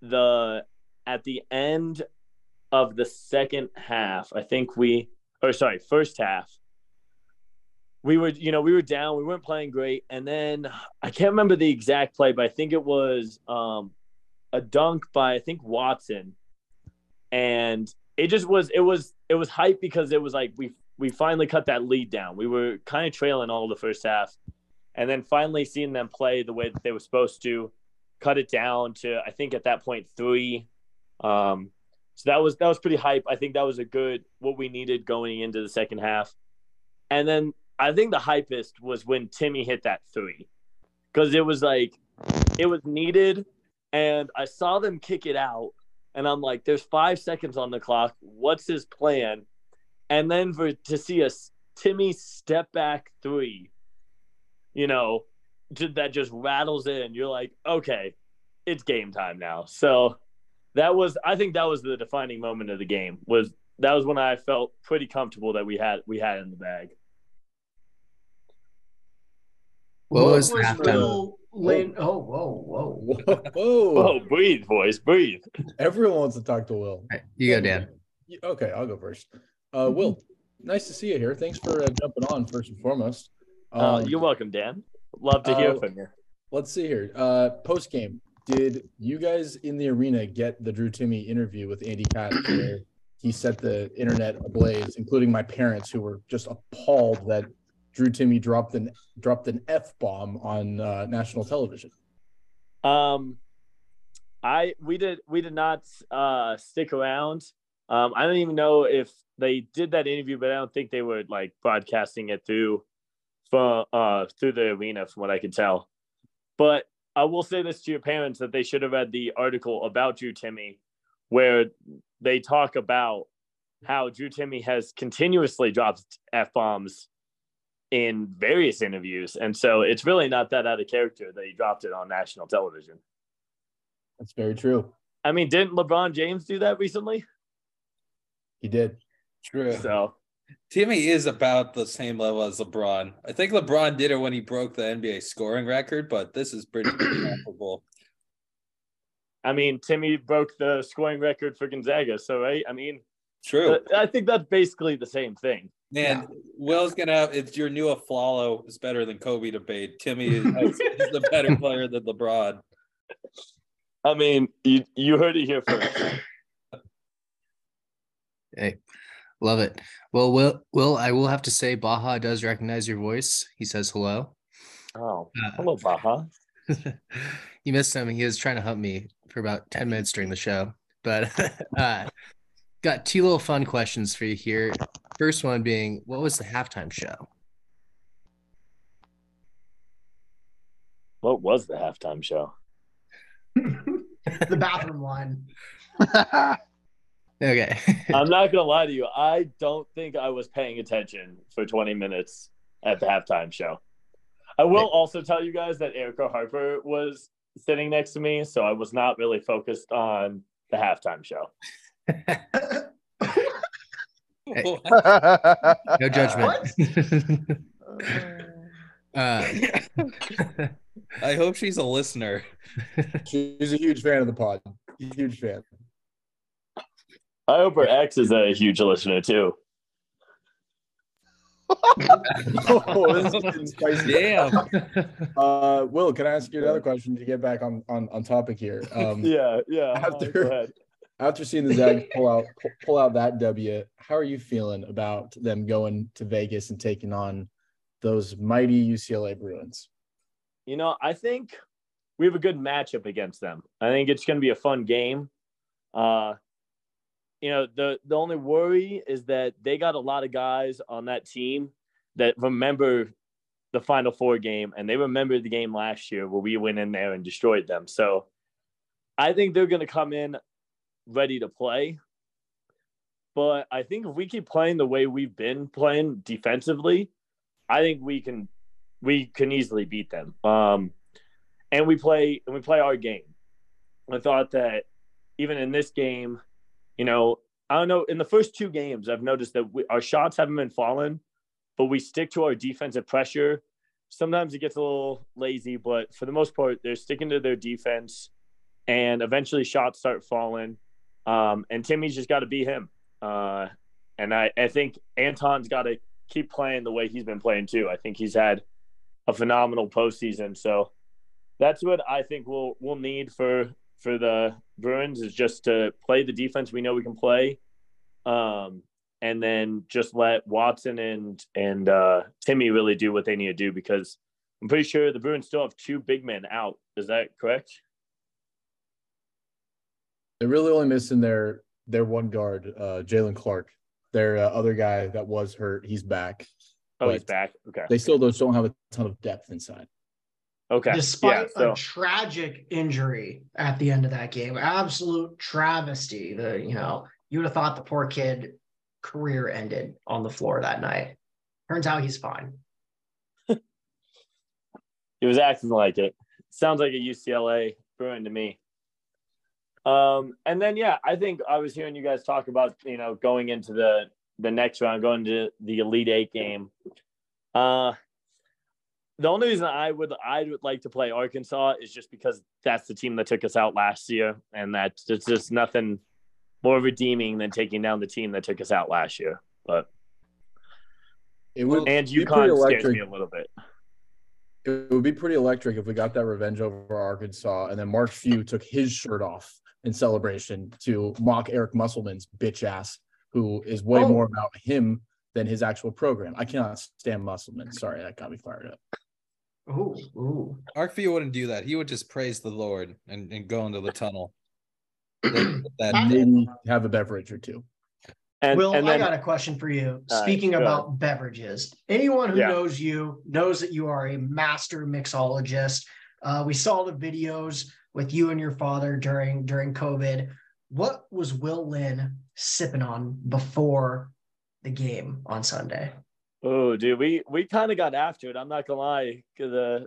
the end of the second half. I think first half. We were down. We weren't playing great. And then I can't remember the exact play, but I think it was a dunk by, I think, Watson. And it was hype because it was like we finally cut that lead down. We were kind of trailing all the first half. And then finally seeing them play the way that they were supposed to, cut it down to, I think at that point, 3. So that was pretty hype. I think that was a good, what we needed going into the second half. And then I think the hypest was when Timmy hit that 3, because it was like, it was needed. And I saw them kick it out, and I'm like, there's 5 seconds on the clock. What's his plan? And then to see Timmy step back 3, you know, that just rattles in. You're like, okay, it's game time now. So I think that was the defining moment of the game. That was when I felt pretty comfortable that we had in the bag. What was halftime? Lane, oh, whoa. Breathe, boys, breathe. Everyone wants to talk to Will. Right, you go, Dan. Okay, I'll go first. Will, nice to see you here. Thanks for jumping on, first and foremost. You're welcome, Dan. Love to hear from you. Let's see here. Post game, did you guys in the arena get the Drew Timmy interview with Andy Cott where he set the internet ablaze, including my parents, who were just appalled that Drew Timmy dropped an F-bomb on national television? We did not stick around. I don't even know if they did that interview, but I don't think they were like broadcasting it through the arena, from what I can tell. But I will say this to your parents, that they should have read the article about Drew Timmy, where they talk about how Drew Timmy has continuously dropped F-bombs in various interviews, and so it's really not that out of character that he dropped it on national television. That's very true. I mean, didn't LeBron James do that recently? He did. True. So Timmy is about the same level as LeBron. I think LeBron did it when he broke the NBA scoring record, but this is pretty comparable. I mean, Timmy broke the scoring record for Gonzaga, so right? I mean, true. I think that's basically the same thing. Man, yeah. Will's going to have – it's your new Aflalo is better than Kobe debate. Timmy is the better player than LeBron. I mean, you heard it here first. Hey, love it. Well, Will, I will have to say Baja does recognize your voice. He says hello. Oh, hello, Baja. You missed him. He was trying to hump me for about 10 minutes during the show. But got 2 little fun questions for you here. First one being, what was the halftime show? What was the halftime show? The bathroom line. Okay. I'm not going to lie to you. I don't think I was paying attention for 20 minutes at the halftime show. I will also tell you guys that Erica Harper was sitting next to me, so I was not really focused on the halftime show. Hey. No judgment. I hope she's a listener. She's a huge fan of the pod. Huge fan. I hope her ex is a huge listener too. Oh, this is getting spicy. Damn. Will, can I ask you another question to get back on topic here? Yeah. Go ahead. After seeing the Zags pull out that W, how are you feeling about them going to Vegas and taking on those mighty UCLA Bruins? You know, I think we have a good matchup against them. I think it's going to be a fun game. You know, the only worry is that they got a lot of guys on that team that remember the Final Four game, and they remember the game last year where we went in there and destroyed them. So I think they're going to come in ready to play, but I think if we keep playing the way we've been playing defensively, I think we can easily beat them. And we play our game. I thought that even in this game, you know, I don't know, in the first 2 games, I've noticed that our shots haven't been falling, but we stick to our defensive pressure. Sometimes it gets a little lazy, but for the most part, they're sticking to their defense, and eventually shots start falling. And Timmy's just got to be him. And I think Anton's got to keep playing the way he's been playing too. I think he's had a phenomenal postseason. So that's what I think we'll need for the Bruins, is just to play the defense we know we can play. And then just let Watson and Timmy really do what they need to do, because I'm pretty sure the Bruins still have two big men out. Is that correct? They're really only missing their one guard, Jalen Clark. Their other guy that was hurt, he's back. Oh, he's back. Okay. They still don't have a ton of depth inside. Okay. Despite a tragic injury at the end of that game, absolute travesty. You would have thought the poor kid career ended on the floor that night. Turns out he's fine. He was acting like it. Sounds like a UCLA Bruin to me. And then, I think I was hearing you guys talk about, going into the next round, going to the Elite Eight game. The only reason I would like to play Arkansas is just because that's the team that took us out last year. And that's just nothing more redeeming than taking down the team that took us out last year. But it would, and UConn scares me a little bit. It would be pretty electric if we got that revenge over Arkansas. And then Mark Few took his shirt off in celebration to mock Eric Musselman's bitch ass, who is way more about him than his actual program. I cannot stand Musselman. Sorry, that got me fired up. Ooh. Mark Few wouldn't do that. He would just praise the Lord and go into the tunnel. That have a beverage or two. Will, I got a question for you. Speaking about beverages, anyone who knows you knows that you are a master mixologist. We saw the videos with you and your father during COVID. What was Will Lynn sipping on before the game on Sunday? Oh, dude, we kind of got after it. I'm not going to lie.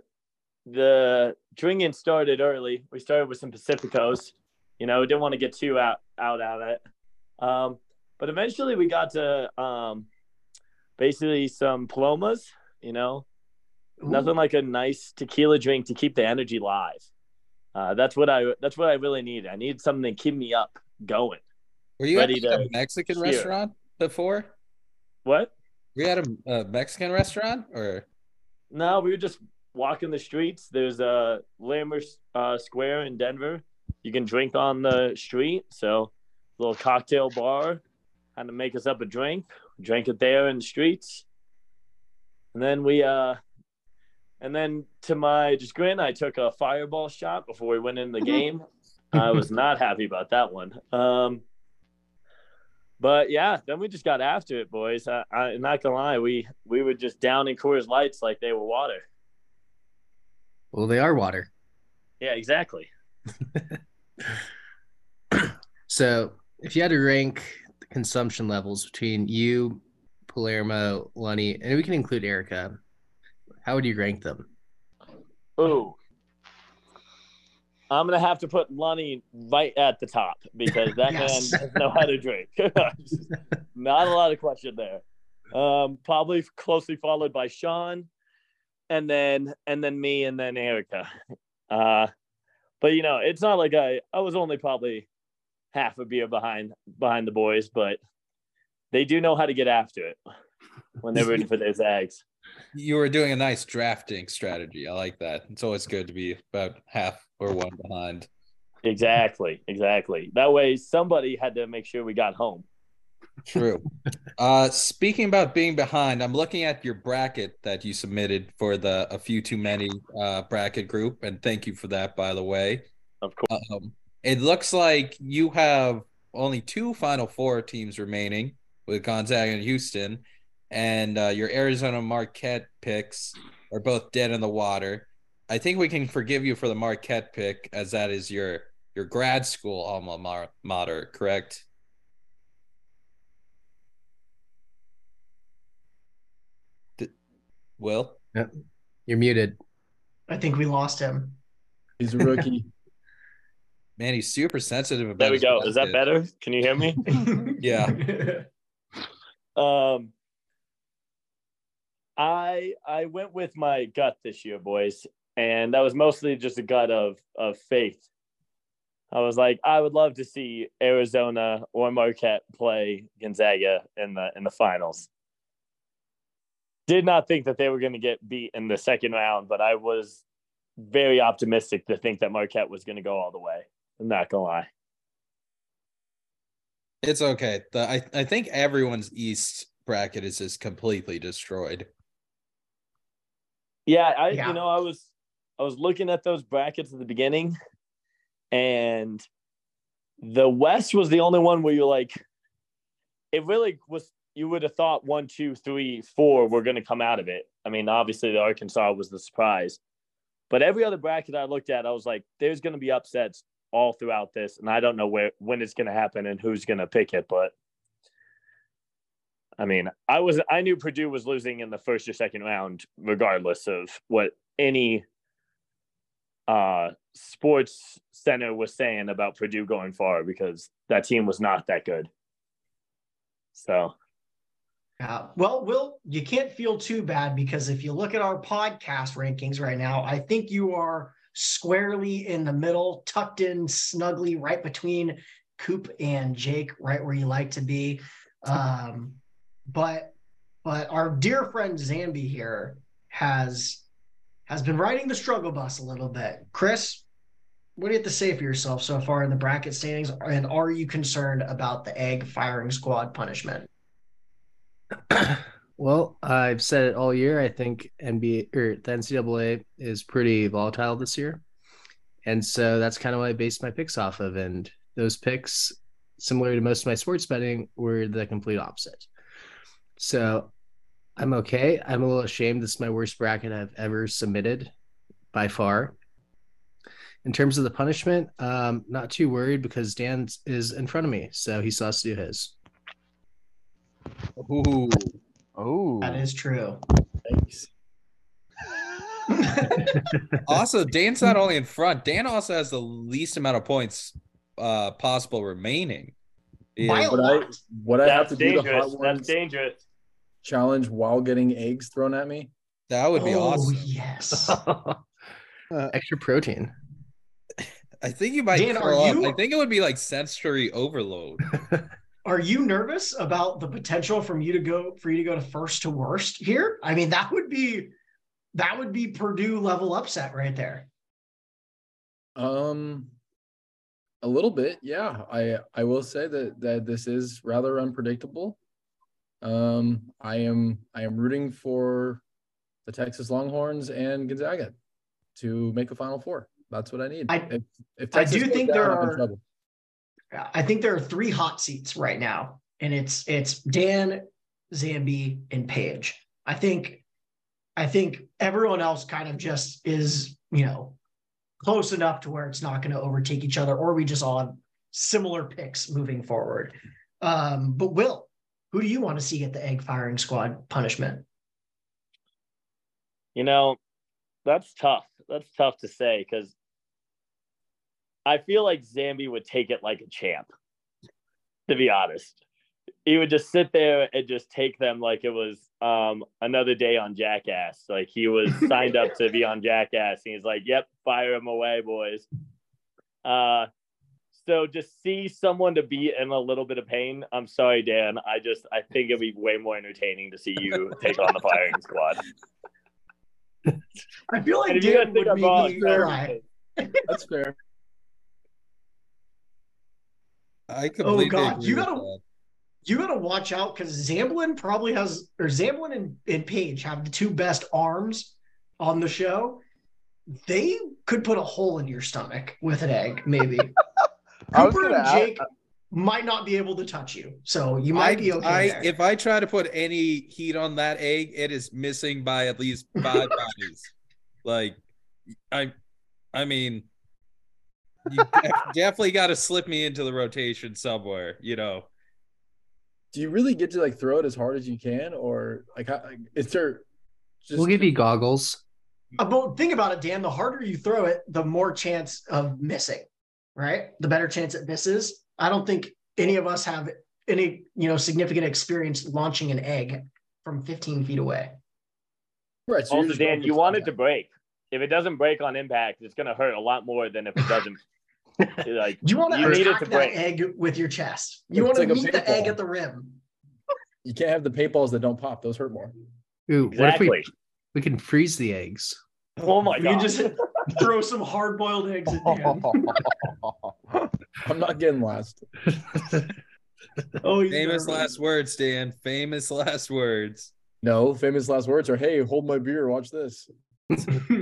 The drinking started early. We started with some Pacificos. We didn't want to get too out of it. But eventually we got to basically some Palomas, Ooh. Nothing like a nice tequila drink to keep the energy live. That's what I really need. I need something to keep me up going. Were you at a Mexican restaurant before? What? We had a Mexican restaurant or? No, we were just walking the streets. There's a Lambert Square in Denver. You can drink on the street. So a little cocktail bar. Had to make us up a drink, drank it there in the streets. And then to my chagrin, I took a fireball shot before we went in the game. I was not happy about that one. Then we just got after it, boys. I'm not gonna lie, we were just down in Coors Lights like they were water. Well, they are water. Yeah, exactly. So if you had to rank consumption levels between you, Palermo, Lunny, and we can include Erica, how would you rank them? Oh, I'm going to have to put Lunny right at the top because that man doesn't know how to drink. Not a lot of question there. Probably closely followed by Sean and then me and then Erica. But, it's not like I was only probably half a beer behind the boys, but they do know how to get after it when they're rooting for their Zags. You were doing a nice drafting strategy. I like that. It's always good to be about half or one behind. Exactly. That way somebody had to make sure we got home. True. Speaking about being behind, I'm looking at your bracket that you submitted for the A Few Too Many bracket group, and thank you for that, by the way. Of course. It looks like you have only two Final Four teams remaining with Gonzaga and Houston, and your Arizona Marquette picks are both dead in the water. I think we can forgive you for the Marquette pick, as that is your grad school alma mater, correct? Will? Yep. You're muted. I think we lost him. He's a rookie. Man, he's super sensitive about it. There we go. Is that better? Can you hear me? Yeah. I went with my gut this year, boys, and that was mostly just a gut of faith. I was like, I would love to see Arizona or Marquette play Gonzaga in the finals. Did not think that they were going to get beat in the second round, but I was very optimistic to think that Marquette was going to go all the way. I'm not gonna lie. It's okay. I think everyone's East bracket is just completely destroyed. Yeah. You know, I was looking at those brackets at the beginning, and the West was the only one where you're like, it really was. You would have thought 1, 2, 3, 4 were going to come out of it. I mean, obviously the Arkansas was the surprise, but every other bracket I looked at, I was like, there's going to be upsets all throughout this, and I don't know when it's going to happen and who's going to pick it. But I mean, I knew Purdue was losing in the first or second round, regardless of what any sports center was saying about Purdue going far, because that team was not that good. So, well, Will, you can't feel too bad, because if you look at our podcast rankings right now, I think you are squarely in the middle, tucked in snugly right between Coop and Jake, right where you like to be. But our dear friend Zambi here has been riding the struggle bus a little bit. Chris, what do you have to say for yourself so far in the bracket standings, and are you concerned about the egg firing squad punishment? Well, I've said it all year. I think the NCAA is pretty volatile this year, and so that's kind of what I based my picks off of. And those picks, similar to most of my sports betting, were the complete opposite. So I'm okay. I'm a little ashamed. This is my worst bracket I've ever submitted by far. In terms of the punishment, not too worried, because Dan is in front of me, so he still has to do his. Oh, that is true. Thanks. Also, Dan's not only in front. Dan also has the least amount of points possible remaining. Yeah. What I have to do the hot ones, that's dangerous challenge while getting eggs thrown at me. That would be awesome. Oh yes. Extra protein. I think you might. Dan, I think it would be like sensory overload. Are you nervous about the potential for you to go to first to worst here? I mean, that would be Purdue level upset right there. A little bit, yeah. I will say that this is rather unpredictable. I am rooting for the Texas Longhorns and Gonzaga to make a Final Four. That's what I need. If Texas I do think down, there are. I think there are three hot seats right now, and it's Dan, Zambi, and Paige. I think everyone else kind of just is, you know, close enough to where it's not going to overtake each other, or we just all have similar picks moving forward. But Will, who do you want to see get the egg firing squad punishment? You know, that's tough. That's tough to say, because I feel like Zambi would take it like a champ, to be honest. He would just sit there and just take them like it was another day on Jackass. Like, he was signed up to be on Jackass, and he's like, yep, fire him away, boys. So just see someone to be in a little bit of pain. I'm sorry, Dan. I think it'd be way more entertaining to see you take on the firing squad. I feel like Dan would be the ally. That's fair. I completely agree. You gotta watch out, because Zamblin probably has, or Zamblin and Paige have the two best arms on the show. They could put a hole in your stomach with an egg, maybe. Cooper and Jake might not be able to touch you, so you might be okay. If I try to put any heat on that egg, it is missing by at least 5 bodies. Like, I mean, you definitely got to slip me into the rotation somewhere, you know. Do you really get to like throw it as hard as you can, or like is there? We'll give you goggles. But think about it, Dan. The harder you throw it, the more chance of missing, right? The better chance it misses. I don't think any of us have any, you know, significant experience launching an egg from 15 feet away. Right. So also, Dan, you want it to break. If it doesn't break on impact, it's going to hurt a lot more than if it doesn't. Like, you want to attack that egg with your chest. You want to meet the egg at the rim. You can't have the paintballs that don't pop. Those hurt more. Ooh, exactly. What if we can freeze the eggs? Oh my God. You just throw some hard-boiled eggs at the end. I'm not getting last. Famous last words, Dan. Famous last words. No, famous last words are, hey, hold my beer, watch this. All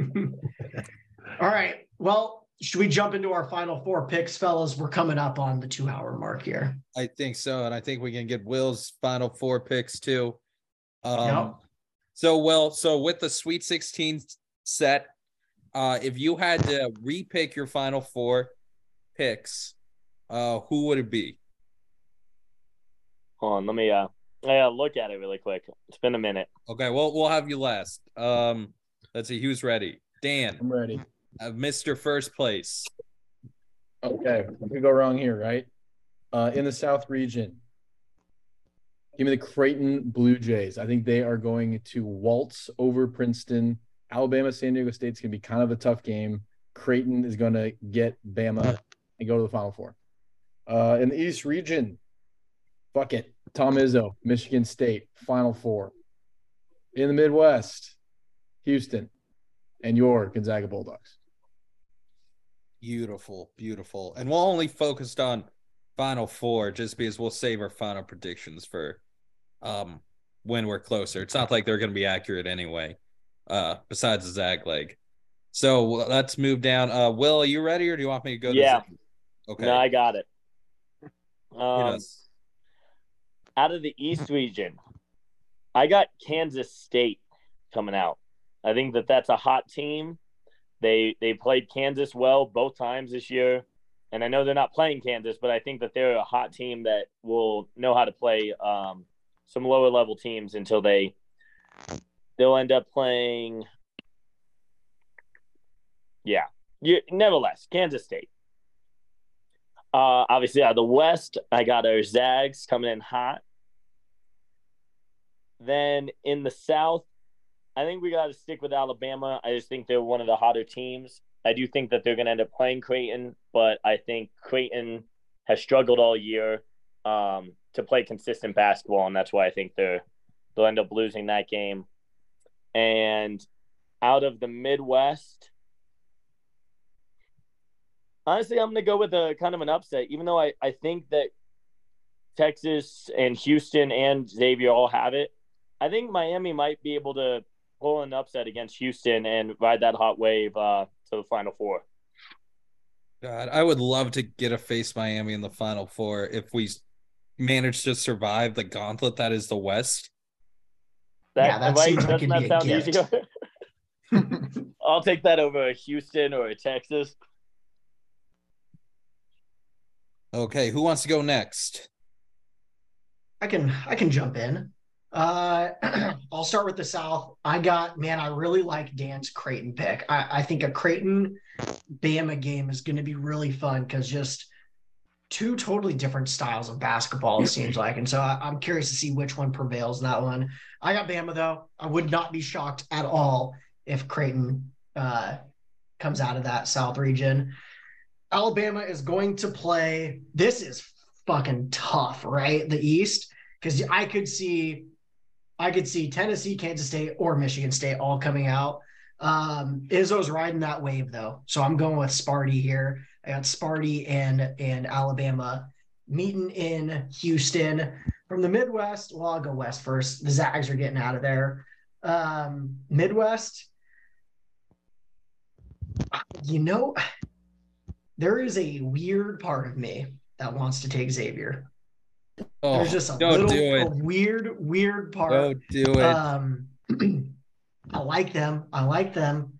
right. Well, should we jump into our final four picks, fellas? We're coming up on the 2 hour mark here. I think so. And I think we can get Will's final four picks too. Yep. So with the Sweet 16 set, if you had to repick your final four picks, who would it be? Hold on, let me look at it really quick. It's been a minute. Okay, well, we'll have you last. Let's see who's ready. Dan. I'm ready. Mr. First Place. Okay, I could go wrong here, right? In the South region, give me the Creighton Blue Jays. I think they are going to waltz over Princeton. Alabama, San Diego State's going to be kind of a tough game. Creighton is going to get Bama and go to the Final Four. In the East region, fuck it. Tom Izzo, Michigan State, Final Four. In the Midwest, Houston, and your Gonzaga Bulldogs. Beautiful, beautiful. And we'll only focused on Final Four just because we'll save our final predictions for when we're closer. It's not like they're going to be accurate anyway, besides the Zag leg. So let's move down. Will, are you ready or do you want me to go? Yeah. Okay. No, I got it. Out of the East region, I got Kansas State coming out. I think that's a hot team. They played Kansas well both times this year. And I know they're not playing Kansas, but I think that they're a hot team that will know how to play some lower level teams until they'll end up playing. Yeah. Nevertheless, Kansas State. Obviously, out of the West, I got our Zags coming in hot. Then in the South, I think we got to stick with Alabama. I just think they're one of the hotter teams. I do think that they're going to end up playing Creighton, but I think Creighton has struggled all year to play consistent basketball, and that's why I think they'll end up losing that game. And out of the Midwest, honestly, I'm going to go with a kind of an upset, even though I think that Texas and Houston and Xavier all have it. I think Miami might be able to pull an upset against Houston and ride that hot wave to the Final Four. God, I would love to get a face Miami in the Final Four if we manage to survive the gauntlet that is the West. That seems like it'd be a gift. I'll take that over a Houston or a Texas. Okay, who wants to go next? I can jump in. I'll start with the South. I really like Dan's Creighton pick. I think a Creighton Bama game is going to be really fun because just two totally different styles of basketball, it seems like. And so I'm curious to see which one prevails, that one. I got Bama, though. I would not be shocked at all if Creighton comes out of that South region. Alabama is going to play. This is fucking tough, right? The East, because I could see Tennessee, Kansas State, or Michigan State all coming out. Izzo's riding that wave, though. So I'm going with Sparty here. I got Sparty and Alabama meeting in Houston. From the Midwest, well, I'll go West first. The Zags are getting out of there. Midwest, there is a weird part of me that wants to take Xavier. Oh, there's just a weird part. Don't do it. I like them,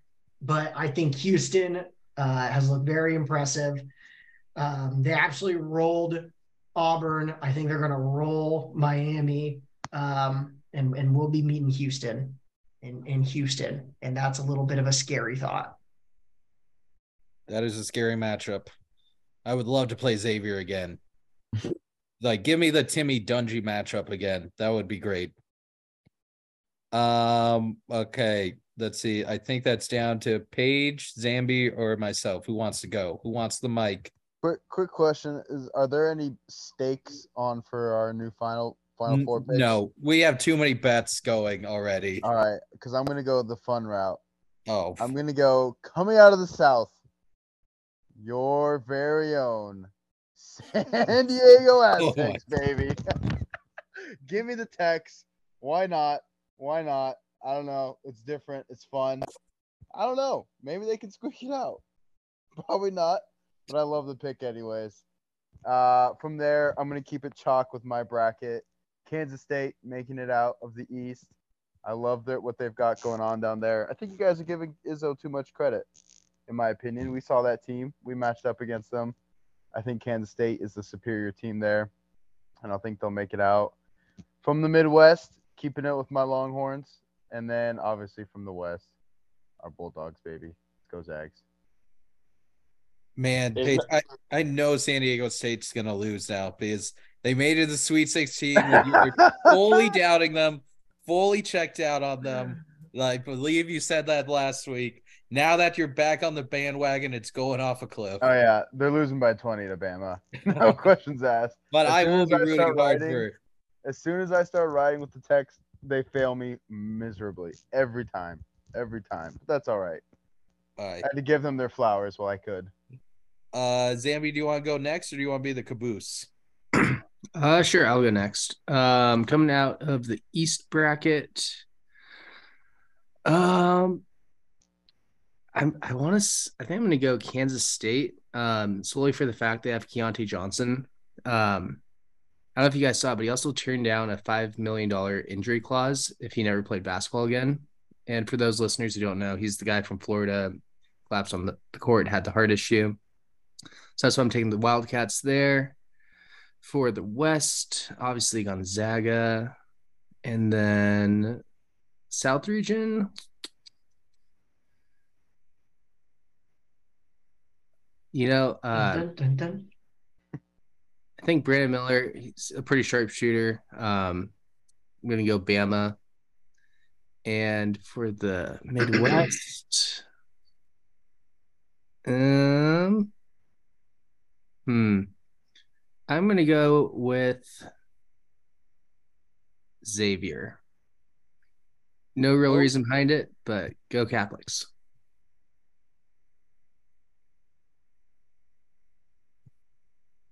but I think Houston has looked very impressive. They absolutely rolled Auburn. I think they're going to roll Miami, and we'll be meeting Houston in Houston, and that's a little bit of a scary thought. That is a scary matchup. I would love to play Xavier again. Like, give me the Timmy Dungy matchup again. That would be great. Okay, let's see. I think that's down to Paige, Zambi, or myself. Who wants to go? Who wants the mic? Quick question: are there any stakes on for our new final four picks? No, we have too many bets going already. All right, because I'm going to go the fun route. Oh, I'm going to go coming out of the South. Your very own San Diego Aztecs, baby. Give me the Tex. Why not? I don't know. It's different. It's fun. I don't know. Maybe they can squeak it out. Probably not, but I love the pick anyways. From there, I'm going to keep it chalk with my bracket. Kansas State making it out of the East. I love what they've got going on down there. I think you guys are giving Izzo too much credit, in my opinion. We saw that team. We matched up against them. I think Kansas State is the superior team there, and I think they'll make it out. From the Midwest, keeping it with my Longhorns, and then obviously from the West, our Bulldogs, baby. Let's go Zags. Man, Paige, I know San Diego State's going to lose out because they made it to the Sweet 16. You were fully doubting them, fully checked out on them. I believe you said that last week. Now that you're back on the bandwagon, it's going off a cliff. Oh, yeah. They're losing by 20 to Bama. No questions asked. But I will be rooting hard for it. As soon as I start riding with the text, they fail me miserably every time. Every time. But that's all right. All right. I had to give them their flowers while I could. Zambi, do you want to go next or do you want to be the caboose? Sure, I'll go next. Coming out of the East bracket, I think I'm going to go Kansas State, solely for the fact they have Keontae Johnson. I don't know if you guys saw, but he also turned down a $5 million injury clause if he never played basketball again. And for those listeners who don't know, he's the guy from Florida, collapsed on the court, had the heart issue. So that's why I'm taking the Wildcats there. For the West, obviously Gonzaga. And then South region, I think Brandon Miller, he's a pretty sharp shooter. I'm going to go Bama. And for the Midwest, I'm going to go with Xavier. No real reason behind it, but go Catholics.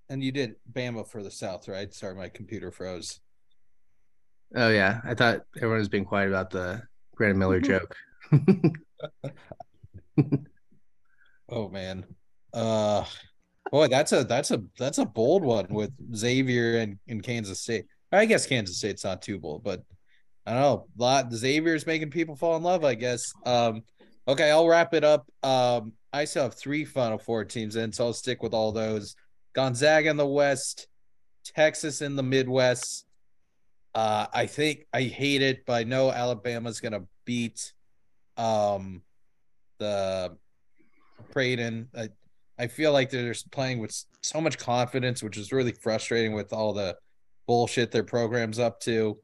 And you did Bama for the South, right? Sorry, my computer froze. Oh, yeah. I thought everyone was being quiet about the Brandon Miller joke. Oh, man. Boy, that's a bold one with Xavier and Kansas State. I guess Kansas State's not too bold, but I don't know. Xavier's making people fall in love, I guess. Okay, I'll wrap it up. I still have 3 Final Four teams in, so I'll stick with all those. Gonzaga in the West, Texas in the Midwest. I think I hate it, but I know Alabama's going to beat the Creighton. I feel like they're just playing with so much confidence, which is really frustrating with all the bullshit their program's up to.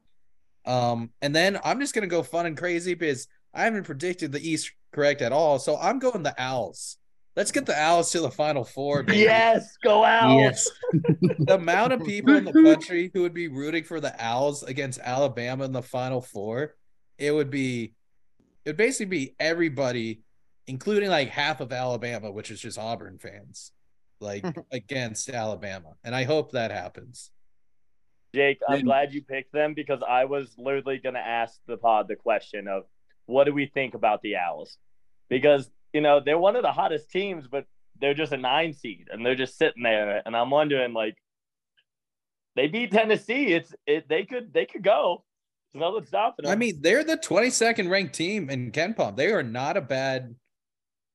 And then I'm just going to go fun and crazy because I haven't predicted the East correct at all, so I'm going the Owls. Let's get the Owls to the Final Four, baby. Yes, go Owls. Yes. The amount of people in the country who would be rooting for the Owls against Alabama in the Final Four, it would basically be everybody, including like half of Alabama, which is just Auburn fans, like against Alabama. And I hope that happens. Jake, I'm glad you picked them because I was literally going to ask the pod the question of what do we think about the Owls? Because they're one of the hottest teams, but they're just a 9 seed, and they're just sitting there. And I'm wondering, like, they beat Tennessee. They could go. There's nothing stopping them. I mean, they're the 22nd ranked team in KenPom. They are not a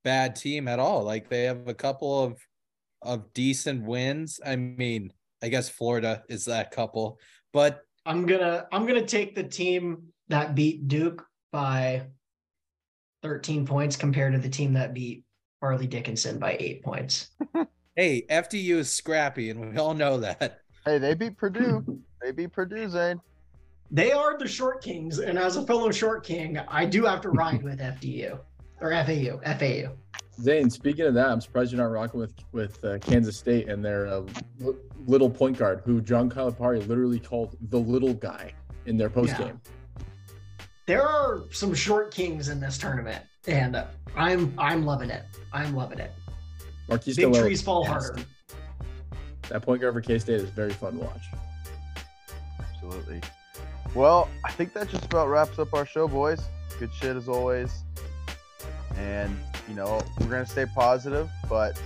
bad team at all. Like, they have a couple of decent wins. I mean, I guess Florida is that couple. But I'm gonna take the team that beat Duke by 13 points compared to the team that beat Harley Dickinson by 8 points. Hey, FDU is scrappy, and we all know that. Hey, they beat Purdue. They beat Purdue, Zane. They are the short kings, and as a fellow short king, I do have to ride with FDU or FAU. Zane, speaking of that, I'm surprised you're not rocking with Kansas State and their little point guard, who John Calipari literally called the little guy in their postgame. Yeah. There are some short kings in this tournament, and I'm loving it. I'm loving it. Marquise Big trees fall harder. That point guard for K-State is very fun to watch. Absolutely. Well, I think that just about wraps up our show, boys. Good shit as always. And, you know, we're going to stay positive, but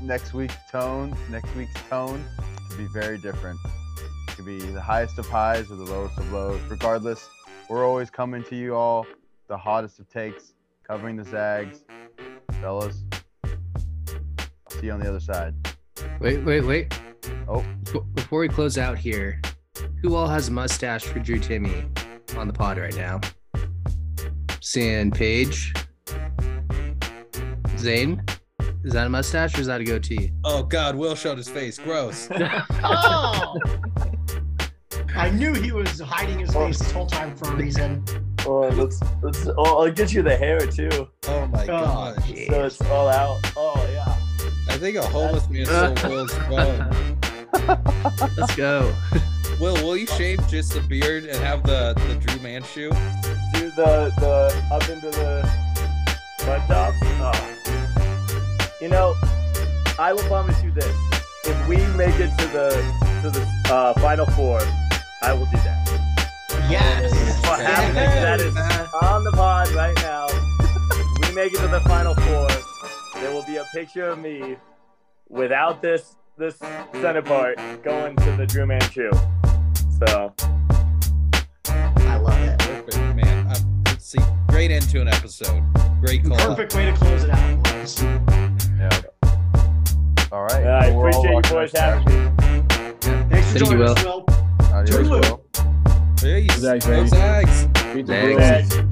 next week's tone could be very different. It could be the highest of highs or the lowest of lows. Regardless, we're always coming to you all, the hottest of takes, covering the Zags. Fellas, I'll see you on the other side. Wait. Oh, before we close out here, who all has a mustache for Drew Timmy on the pod right now? Seeing Paige. Zane, is that a mustache or is that a goatee? Oh, God, Will showed his face. Gross. Oh! I knew he was hiding his face this whole time for a reason. Oh, let's I'll get you the hair, too. Oh, my God. So it's all out. Oh, yeah. I think a homeless man stole Will's phone. Let's go. Will you shave just the beard and have the Drew Man shoe? Do the up into the butt tops. Oh. You know, I will promise you this: if we make it to the Final Four, I will do that. Yes. What happens that is on the pod right now. If we make it to the Final Four, there will be a picture of me without this center part going to the Drew Man shoe. So I love it. Perfect, man. Let's see. Great end to an episode. Great call. Perfect way to close it out, boys. Yeah. All right. I appreciate you boys having me. Thanks for joining us, Will. Adios, Will. Peace. Zags. Beat the Zags.